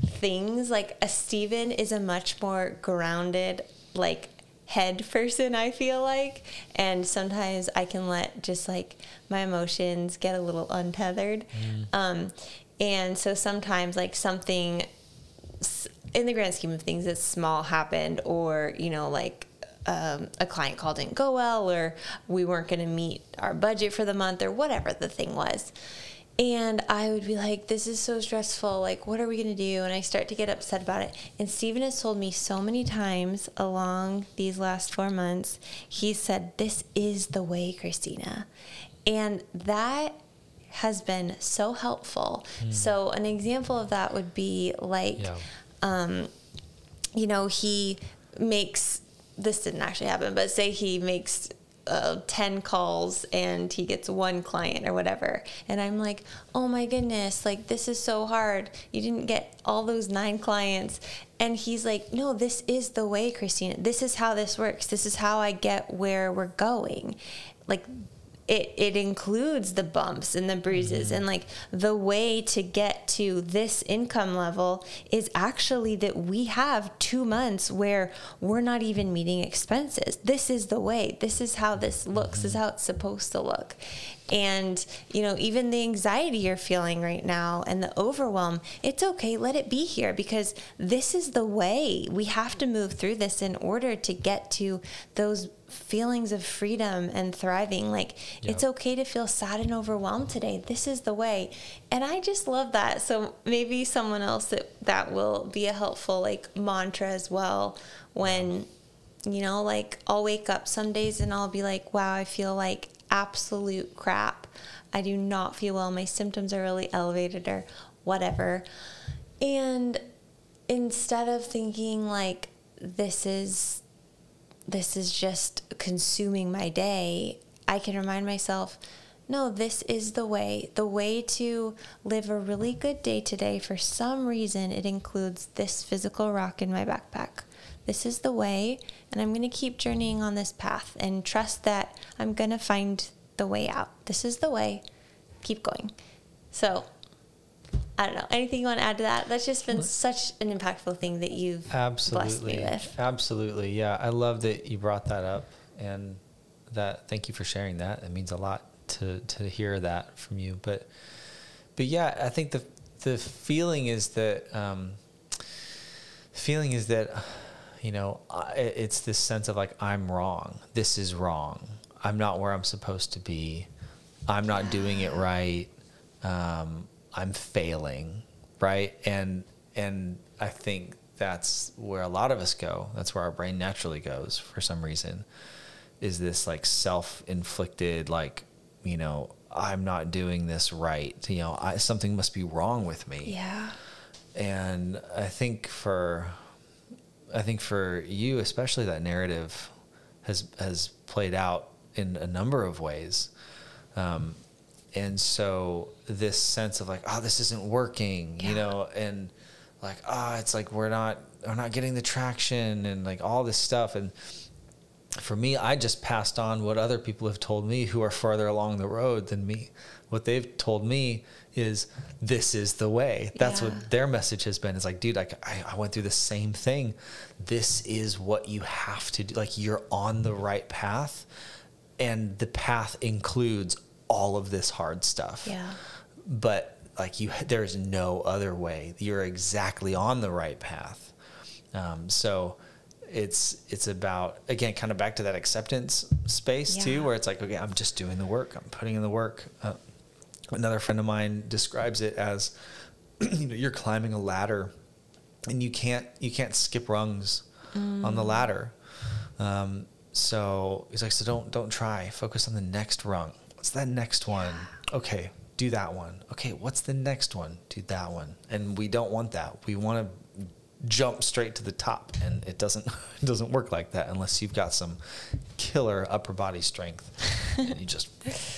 things. Like, a Stephen is a much more grounded, like, head person, I feel like, and sometimes I can let just, like, my emotions get a little untethered. Mm. Um, and so sometimes, like, something in the grand scheme of things that's small happened, or, you know, like, um, a client call didn't go well, or we weren't going to meet our budget for the month, or whatever the thing was. And I would be like, this is so stressful. Like, what are we going to do? And I start to get upset about it. And Stephen has told me so many times along these last four months, he said, this is the way, Christina. And that has been so helpful. Mm. So an example of that would be like, yeah. um, you know, he makes, this didn't actually happen, but say he makes Uh, ten calls and he gets one client or whatever, and I'm like, oh my goodness, like, this is so hard, you didn't get all those nine clients. And he's like, no, this is the way, Christina, this is how this works, this is how I get where we're going. Like, it it includes the bumps and the bruises, mm-hmm. and, like, the way to get to this income level is actually that we have two months where we're not even meeting expenses. This is the way. This is how this looks. Mm-hmm. This is how it's supposed to look. And, you know, even the anxiety you're feeling right now and the overwhelm, it's okay. Let it be here, because this is the way. We have to move through this in order to get to those feelings of freedom and thriving. Like, yep. it's okay to feel sad and overwhelmed today. This is the way. And I just love that. So maybe someone else that, that will be a helpful, like, mantra as well. When, you know, like, I'll wake up some days and I'll be like, wow, I feel like absolute crap. I do not feel well. My symptoms are really elevated or whatever. And instead of thinking like, this is this is just consuming my day, I can remind myself, no, this is the way. The way to live a really good day today, for some reason, it includes this physical rock in my backpack. This is the way, and I'm going to keep journeying on this path and trust that I'm going to find the way out. This is the way. Keep going. So, I don't know. Anything you want to add to that? That's just been such an impactful thing that you've absolutely blessed me with. Absolutely. Yeah. I love that you brought that up, and that, thank you for sharing that. It means a lot to, to hear that from you. But, but yeah, I think the, the feeling is that, um, feeling is that, you know, it's this sense of like, I'm wrong. This is wrong. I'm not where I'm supposed to be. I'm not yeah. doing it right. Um, I'm failing, right? And and I think that's where a lot of us go. That's where our brain naturally goes for some reason, is this like self-inflicted, like, you know, I'm not doing this right. You know, I, something must be wrong with me. Yeah. And I think for I think for you especially, that narrative has has played out in a number of ways. Um And so this sense of like, oh, this isn't working, yeah. you know, and like, ah, oh, it's like, we're not, we're not getting the traction and like all this stuff. And for me, I just passed on what other people have told me who are farther along the road than me. What they've told me is, this is the way. That's yeah. what their message has been. It's like, dude, I, I went through the same thing. This is what you have to do. Like, you're on the right path, and the path includes all of this hard stuff. Yeah. But like, you, there's no other way. You're exactly on the right path. Um, so it's, it's about, again, kind of back to that acceptance space yeah. too, where it's like, okay, I'm just doing the work. I'm putting in the work. Uh, another friend of mine describes it as, you know, you're climbing a ladder and you can't, you can't skip rungs mm. on the ladder. Um, So he's like, so don't don't try. Focus on the next rung. What's that next one? Okay, do that one. Okay, what's the next one? Do that one. And we don't want that. We want to jump straight to the top, and it doesn't it doesn't work like that unless you've got some killer upper body strength and you just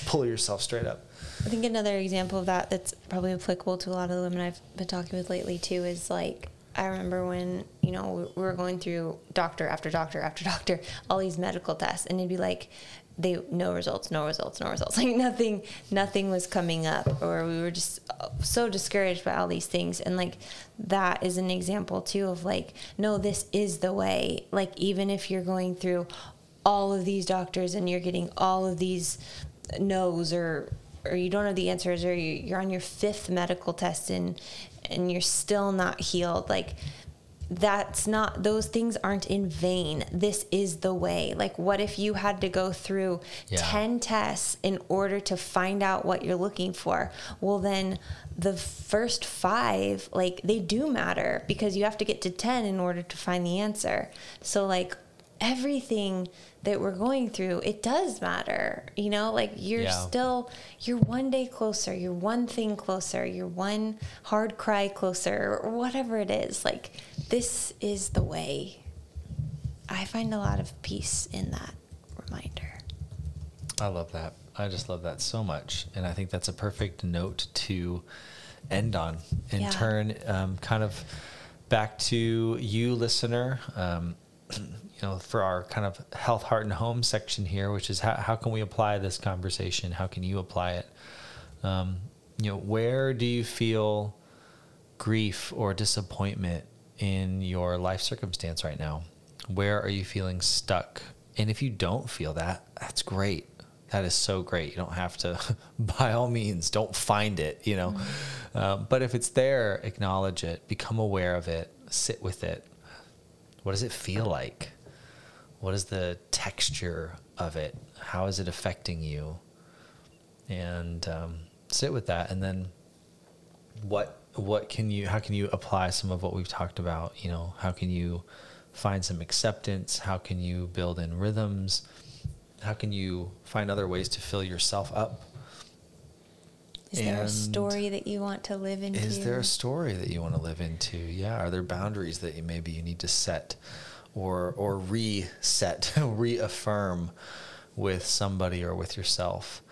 pull yourself straight up. I think another example of that that's probably applicable to a lot of the women I've been talking with lately too is like, I remember when, you know, we were going through doctor after doctor after doctor, all these medical tests, and it'd be like, they no results, no results, no results. Like nothing, nothing was coming up, or we were just so discouraged by all these things. And like, that is an example too of like, no, this is the way. Like, even if you're going through all of these doctors and you're getting all of these no's, or, or you don't have the answers, or you're on your fifth medical test and, and you're still not healed, like that's not, those things aren't in vain. This is the way. Like, what if you had to go through yeah. ten tests in order to find out what you're looking for? Well, then the first five, like they do matter, because you have to get to ten in order to find the answer. So like everything that we're going through, it does matter, you know, like you're yeah. still, you're one day closer, you're one thing closer, you're one hard cry closer, or whatever it is. Like, this is the way. I find a lot of peace in that reminder. I love that. I just love that so much. And I think that's a perfect note to end on and yeah. turn um, kind of back to you, listener, um, you know, for our kind of health, heart, and home section here, which is how, how can we apply this conversation? How can you apply it? Um, you know, where do you feel grief or disappointment in your life circumstance right now? Where are you feeling stuck? And if you don't feel that, that's great. That is so great. You don't have to, by all means, don't find it, you know, mm-hmm. um, but if it's there, acknowledge it, become aware of it, sit with it. What does it feel like? What is the texture of it? How is it affecting you? And um, sit with that. And then what what can you, how can you apply some of what we've talked about? You know, how can you find some acceptance? How can you build in rhythms? How can you find other ways to fill yourself up? Is and there a story that you want to live into? Is there a story that you want to live into? Yeah. Are there boundaries that you, maybe you need to set or or reset, reaffirm with somebody or with yourself?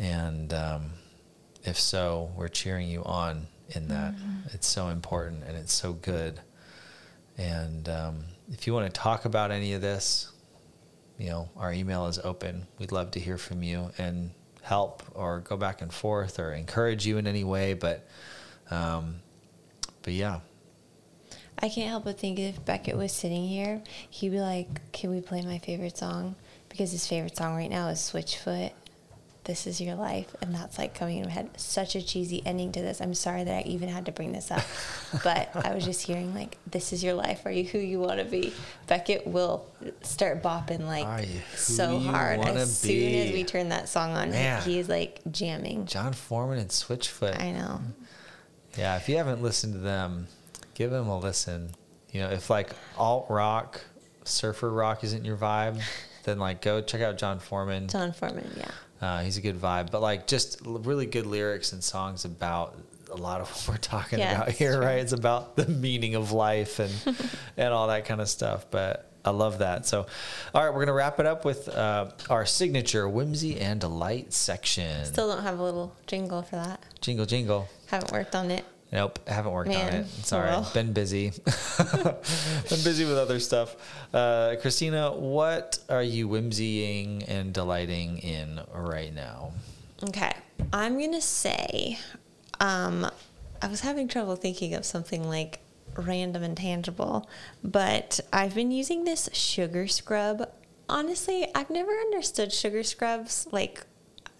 And um, if so, we're cheering you on in that. Mm-hmm. It's so important and it's so good. And um, if you want to talk about any of this, you know, our email is open. We'd love to hear from you and help or go back and forth or encourage you in any way. But, um, but yeah. I can't help but think if Beckett was sitting here, he'd be like, can we play my favorite song? Because his favorite song right now is Switchfoot, This Is Your Life. And that's like coming in my head. Such a cheesy ending to this. I'm sorry that I even had to bring this up, but I was just hearing like, this is your life. Are you who you want to be? Beckett will start bopping like so hard. As soon as we turn that song on, he's like jamming. John Foreman and Switchfoot. I know. Yeah. If you haven't listened to them, give them a listen. You know, if like alt rock, surfer rock isn't your vibe, then like go check out John Foreman. John Foreman. Yeah. Uh, he's a good vibe, but like just l- really good lyrics and songs about a lot of what we're talking yeah, about here, true. Right? It's about the meaning of life and, and all that kind of stuff. But I love that. So, all right, we're going to wrap it up with uh, our signature whimsy and delight section. Still don't have a little jingle for that. Jingle, jingle. Haven't worked on it. Nope, I haven't worked Man, on it. Sorry, well. Been busy. Been busy with other stuff. Uh, Christina, what are you whimsying and delighting in right now? Okay, I'm going to say um, I was having trouble thinking of something like random and tangible, but I've been using this sugar scrub. Honestly, I've never understood sugar scrubs. Like,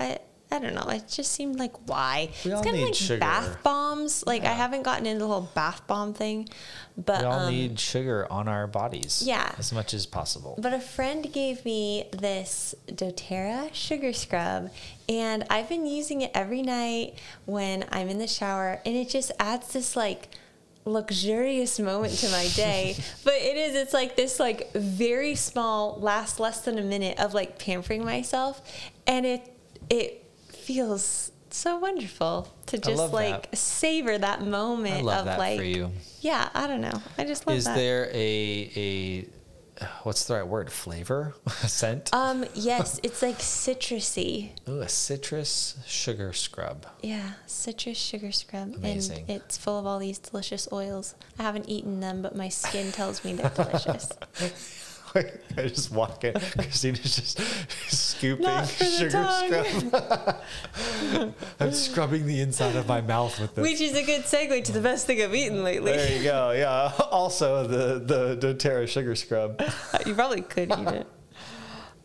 I... I don't know. It just seemed like why. We it's kind of like sugar. Bath bombs. Like yeah. I haven't gotten into the whole bath bomb thing, but we all um, need sugar on our bodies. Yeah, as much as possible. But a friend gave me this doTERRA sugar scrub, and I've been using it every night when I'm in the shower, and it just adds this like luxurious moment to my day, but it is, it's like this like very small, lasts less than a minute of like pampering myself. And it, it feels so wonderful to just like that. savor that moment I love of that like, for you. yeah, I don't know. I just love is that. Is there a, a, what's the right word? Flavor? Scent? Um, yes. It's like citrusy. Ooh, a citrus sugar scrub. Yeah. Citrus sugar scrub. Amazing. And it's full of all these delicious oils. I haven't eaten them, but my skin tells me they're delicious. I just walk in. Christina's just scooping sugar tongue. scrub. I'm scrubbing the inside of my mouth with this. Which is a good segue to the best thing I've eaten lately. There you go. Yeah. Also, the the doTERRA sugar scrub. You probably could eat it.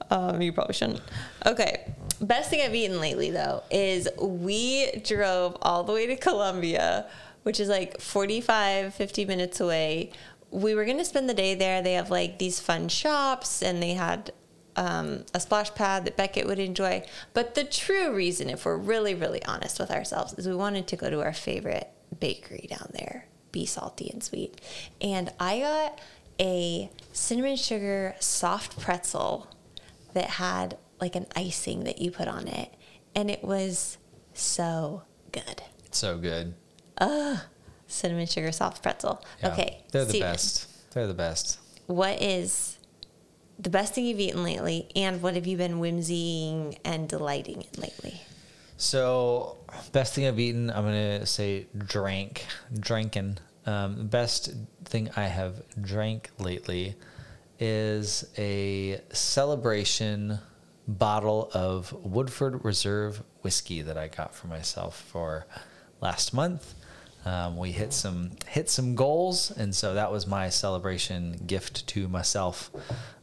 Um, you probably shouldn't. Okay. Best thing I've eaten lately, though, is we drove all the way to Columbia, which is like forty-five, fifty minutes away. We were going to spend the day there. They have like these fun shops, and they had um, a splash pad that Beckett would enjoy. But the true reason, if we're really, really honest with ourselves, is we wanted to go to our favorite bakery down there, Be Salty and Sweet. And I got a cinnamon sugar soft pretzel that had like an icing that you put on it. And it was so good. So good. Ugh. Cinnamon sugar soft pretzel. Yeah, okay. They're the Steven, best. They're the best. What is the best thing you've eaten lately, and what have you been whimsying and delighting in lately? So, best thing I've eaten, I'm going to say drank. Drinking. Um, best thing I have drank lately is a celebration bottle of Woodford Reserve whiskey that I got for myself for last month. Um, we hit some hit some goals, and so that was my celebration gift to myself.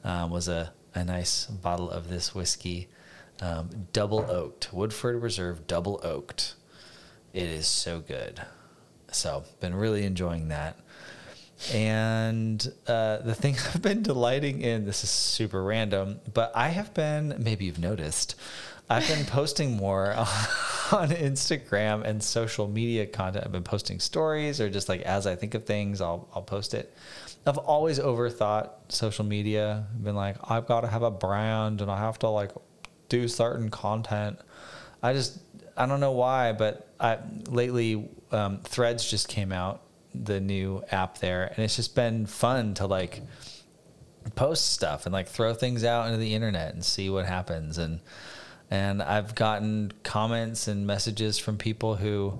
Um, was a, a nice bottle of this whiskey, um, double oaked, Woodford Reserve double oaked. It is so good. So been really enjoying that. And uh, the thing I've been delighting in, this is super random, but I have been, maybe you've noticed, I've been posting more on Instagram and social media content. I've been posting stories, or just like as I think of things, I'll I'll post it. I've always overthought social media. I've been like, I've got to have a brand, and I have to like do certain content. I just, I don't know why, but I lately um, Threads just came out, the new app there, and it's just been fun to like post stuff and like throw things out into the internet and see what happens. And And I've gotten comments and messages from people who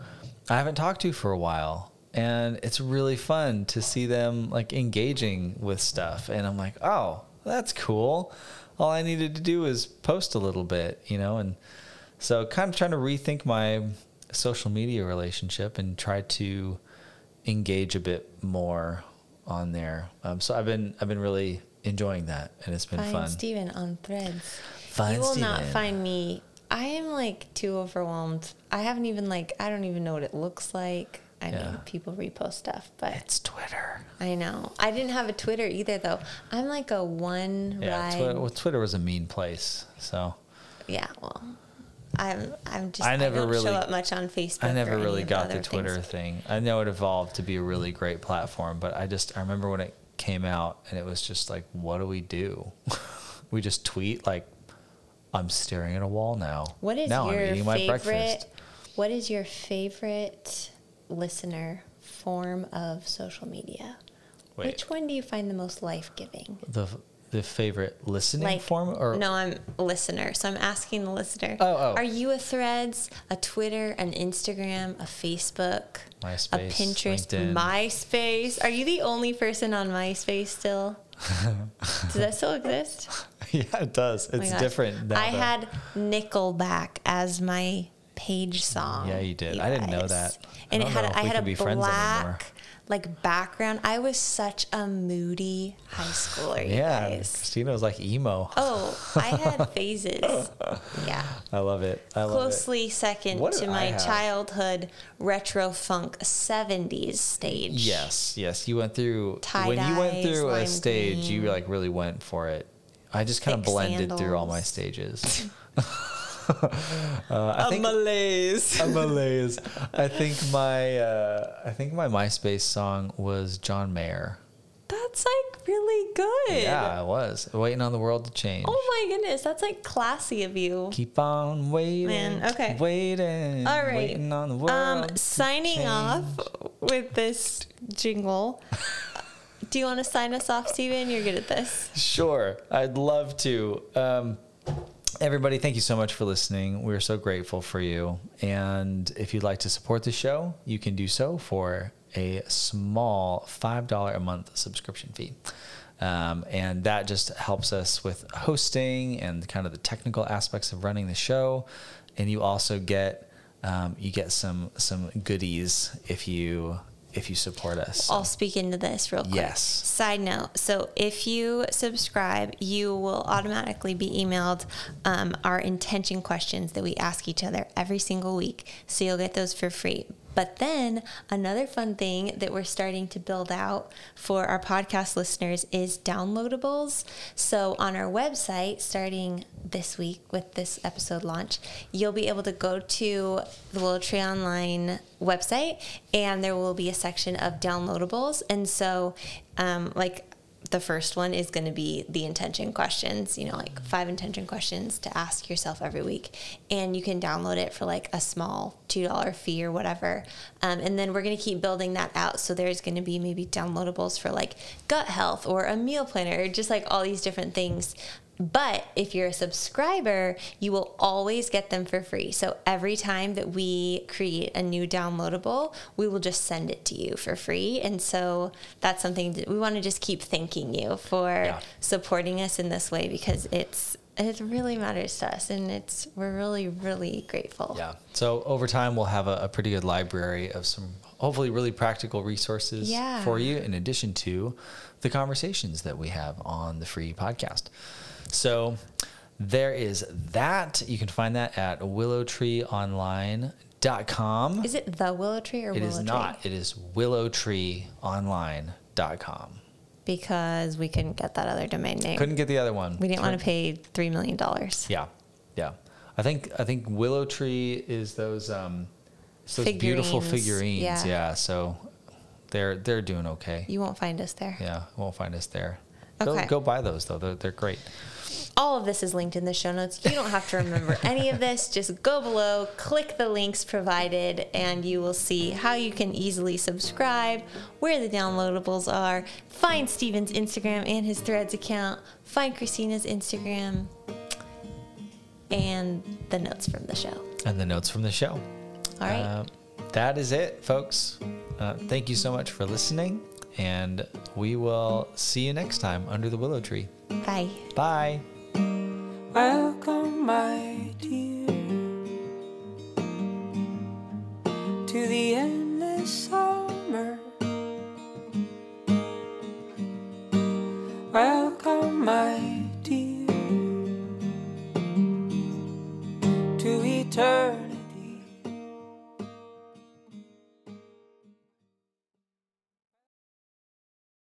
I haven't talked to for a while. And it's really fun to see them like engaging with stuff. And I'm like, oh, that's cool. All I needed to do was post a little bit, you know? And so kind of trying to rethink my social media relationship and try to engage a bit more on there. Um, so I've been, I've been really enjoying that, and it's been Find fun. Steven on Threads. Find you will Steven. Not find me. I am like too overwhelmed. I haven't even like, I don't even know what it looks like. I yeah. mean, people repost stuff, but it's Twitter. I know. I didn't have a Twitter either, though. I'm like a one yeah, ride. Twi- well, Twitter was a mean place, so. Yeah, well, I'm. I'm just. I never I don't really show up much on Facebook. I never really got the, the Twitter things. thing. I know it evolved to be a really great platform, but I just I remember when it came out, and it was just like, what do we do? We just tweet like. I'm staring at a wall now. What is now your I'm eating my favorite, breakfast. What is your favorite listener form of social media? Wait. Which one do you find the most life-giving? The the favorite listening like, form? Or no, I'm a listener, so I'm asking the listener. Oh, oh. Are you a Threads, a Twitter, an Instagram, a Facebook, MySpace, a Pinterest, LinkedIn. MySpace? Are you the only person on MySpace still? Does that still exist? Yeah, it does. It's oh different now. I though. had Nickelback as my page song. Yeah, you did. You I guys. didn't know that. And I it had I had a black like background. I was such a moody high schooler. You yeah, guys. Christina was like emo. Oh, I had phases. Yeah, I love it. I love Closely it. second what to my childhood retro funk seventies stage. Yes, yes. You went through tie-dyes, when you went through a stage, green. you like really went for it. I just kind Thick of blended sandals. through all my stages. uh, I a think, malaise. A malaise. I think my uh, I think my MySpace song was John Mayer. That's like really good. Yeah, I was waiting on the world to change. Oh my goodness, that's like classy of you. Keep on waiting, man. Okay, waiting. All right, waiting on the world. Um, signing to off with this jingle. Do you want to sign us off, Steven? You're good at this. Sure, I'd love to. Um, everybody, thank you so much for listening. We're so grateful for you. And if you'd like to support the show, you can do so for a small five dollars a month subscription fee. Um, and that just helps us with hosting and kind of the technical aspects of running the show. And you also get, um, you get some, some goodies if you, if you support us. So. I'll speak into this real quick. Yes. Side note. So if you subscribe, you will automatically be emailed um, our intention questions that we ask each other every single week. So you'll get those for free. But then another fun thing that we're starting to build out for our podcast listeners is downloadables. So on our website, starting this week with this episode launch, you'll be able to go to the Willow Tree Online website, and there will be a section of downloadables. And so um, like the first one is going to be the intention questions, you know, like five intention questions to ask yourself every week. And you can download it for like a small two dollars fee or whatever. Um, and then we're going to keep building that out. So there's going to be maybe downloadables for like gut health or a meal planner, or just like all these different things. But if you're a subscriber, you will always get them for free. So every time that we create a new downloadable, we will just send it to you for free. And so that's something that we want to just keep thanking you for yeah. supporting us in this way, because it's it really matters to us, and it's we're really, really grateful. Yeah. So over time, we'll have a, a pretty good library of some hopefully really practical resources yeah. for you, in addition to the conversations that we have on the free podcast. So there is that. You can find that at willow tree online dot com. Is it the Willow Tree or Willow Tree? It is not. It is willow tree online dot com. Because we couldn't get that other domain name. Couldn't get the other one. We didn't want to pay three million dollars. Yeah. Yeah. I think I think Willow Tree is those um it's those beautiful figurines. Yeah. yeah. So they're they're doing okay. You won't find us there. Yeah, won't find us there. Okay. Go, go buy those, though. They're, they're great. All of this is linked in the show notes. You don't have to remember any of this. Just go below, click the links provided, and you will see how you can easily subscribe, where the downloadables are, find Steven's Instagram and his Threads account, find Christina's Instagram, and the notes from the show. And the notes from the show. All right. Uh, that is it, folks. Uh, thank you so much for listening. And we will see you next time under the willow tree. Bye. Bye. Welcome, my dear, to the endless summer. Welcome, my dear.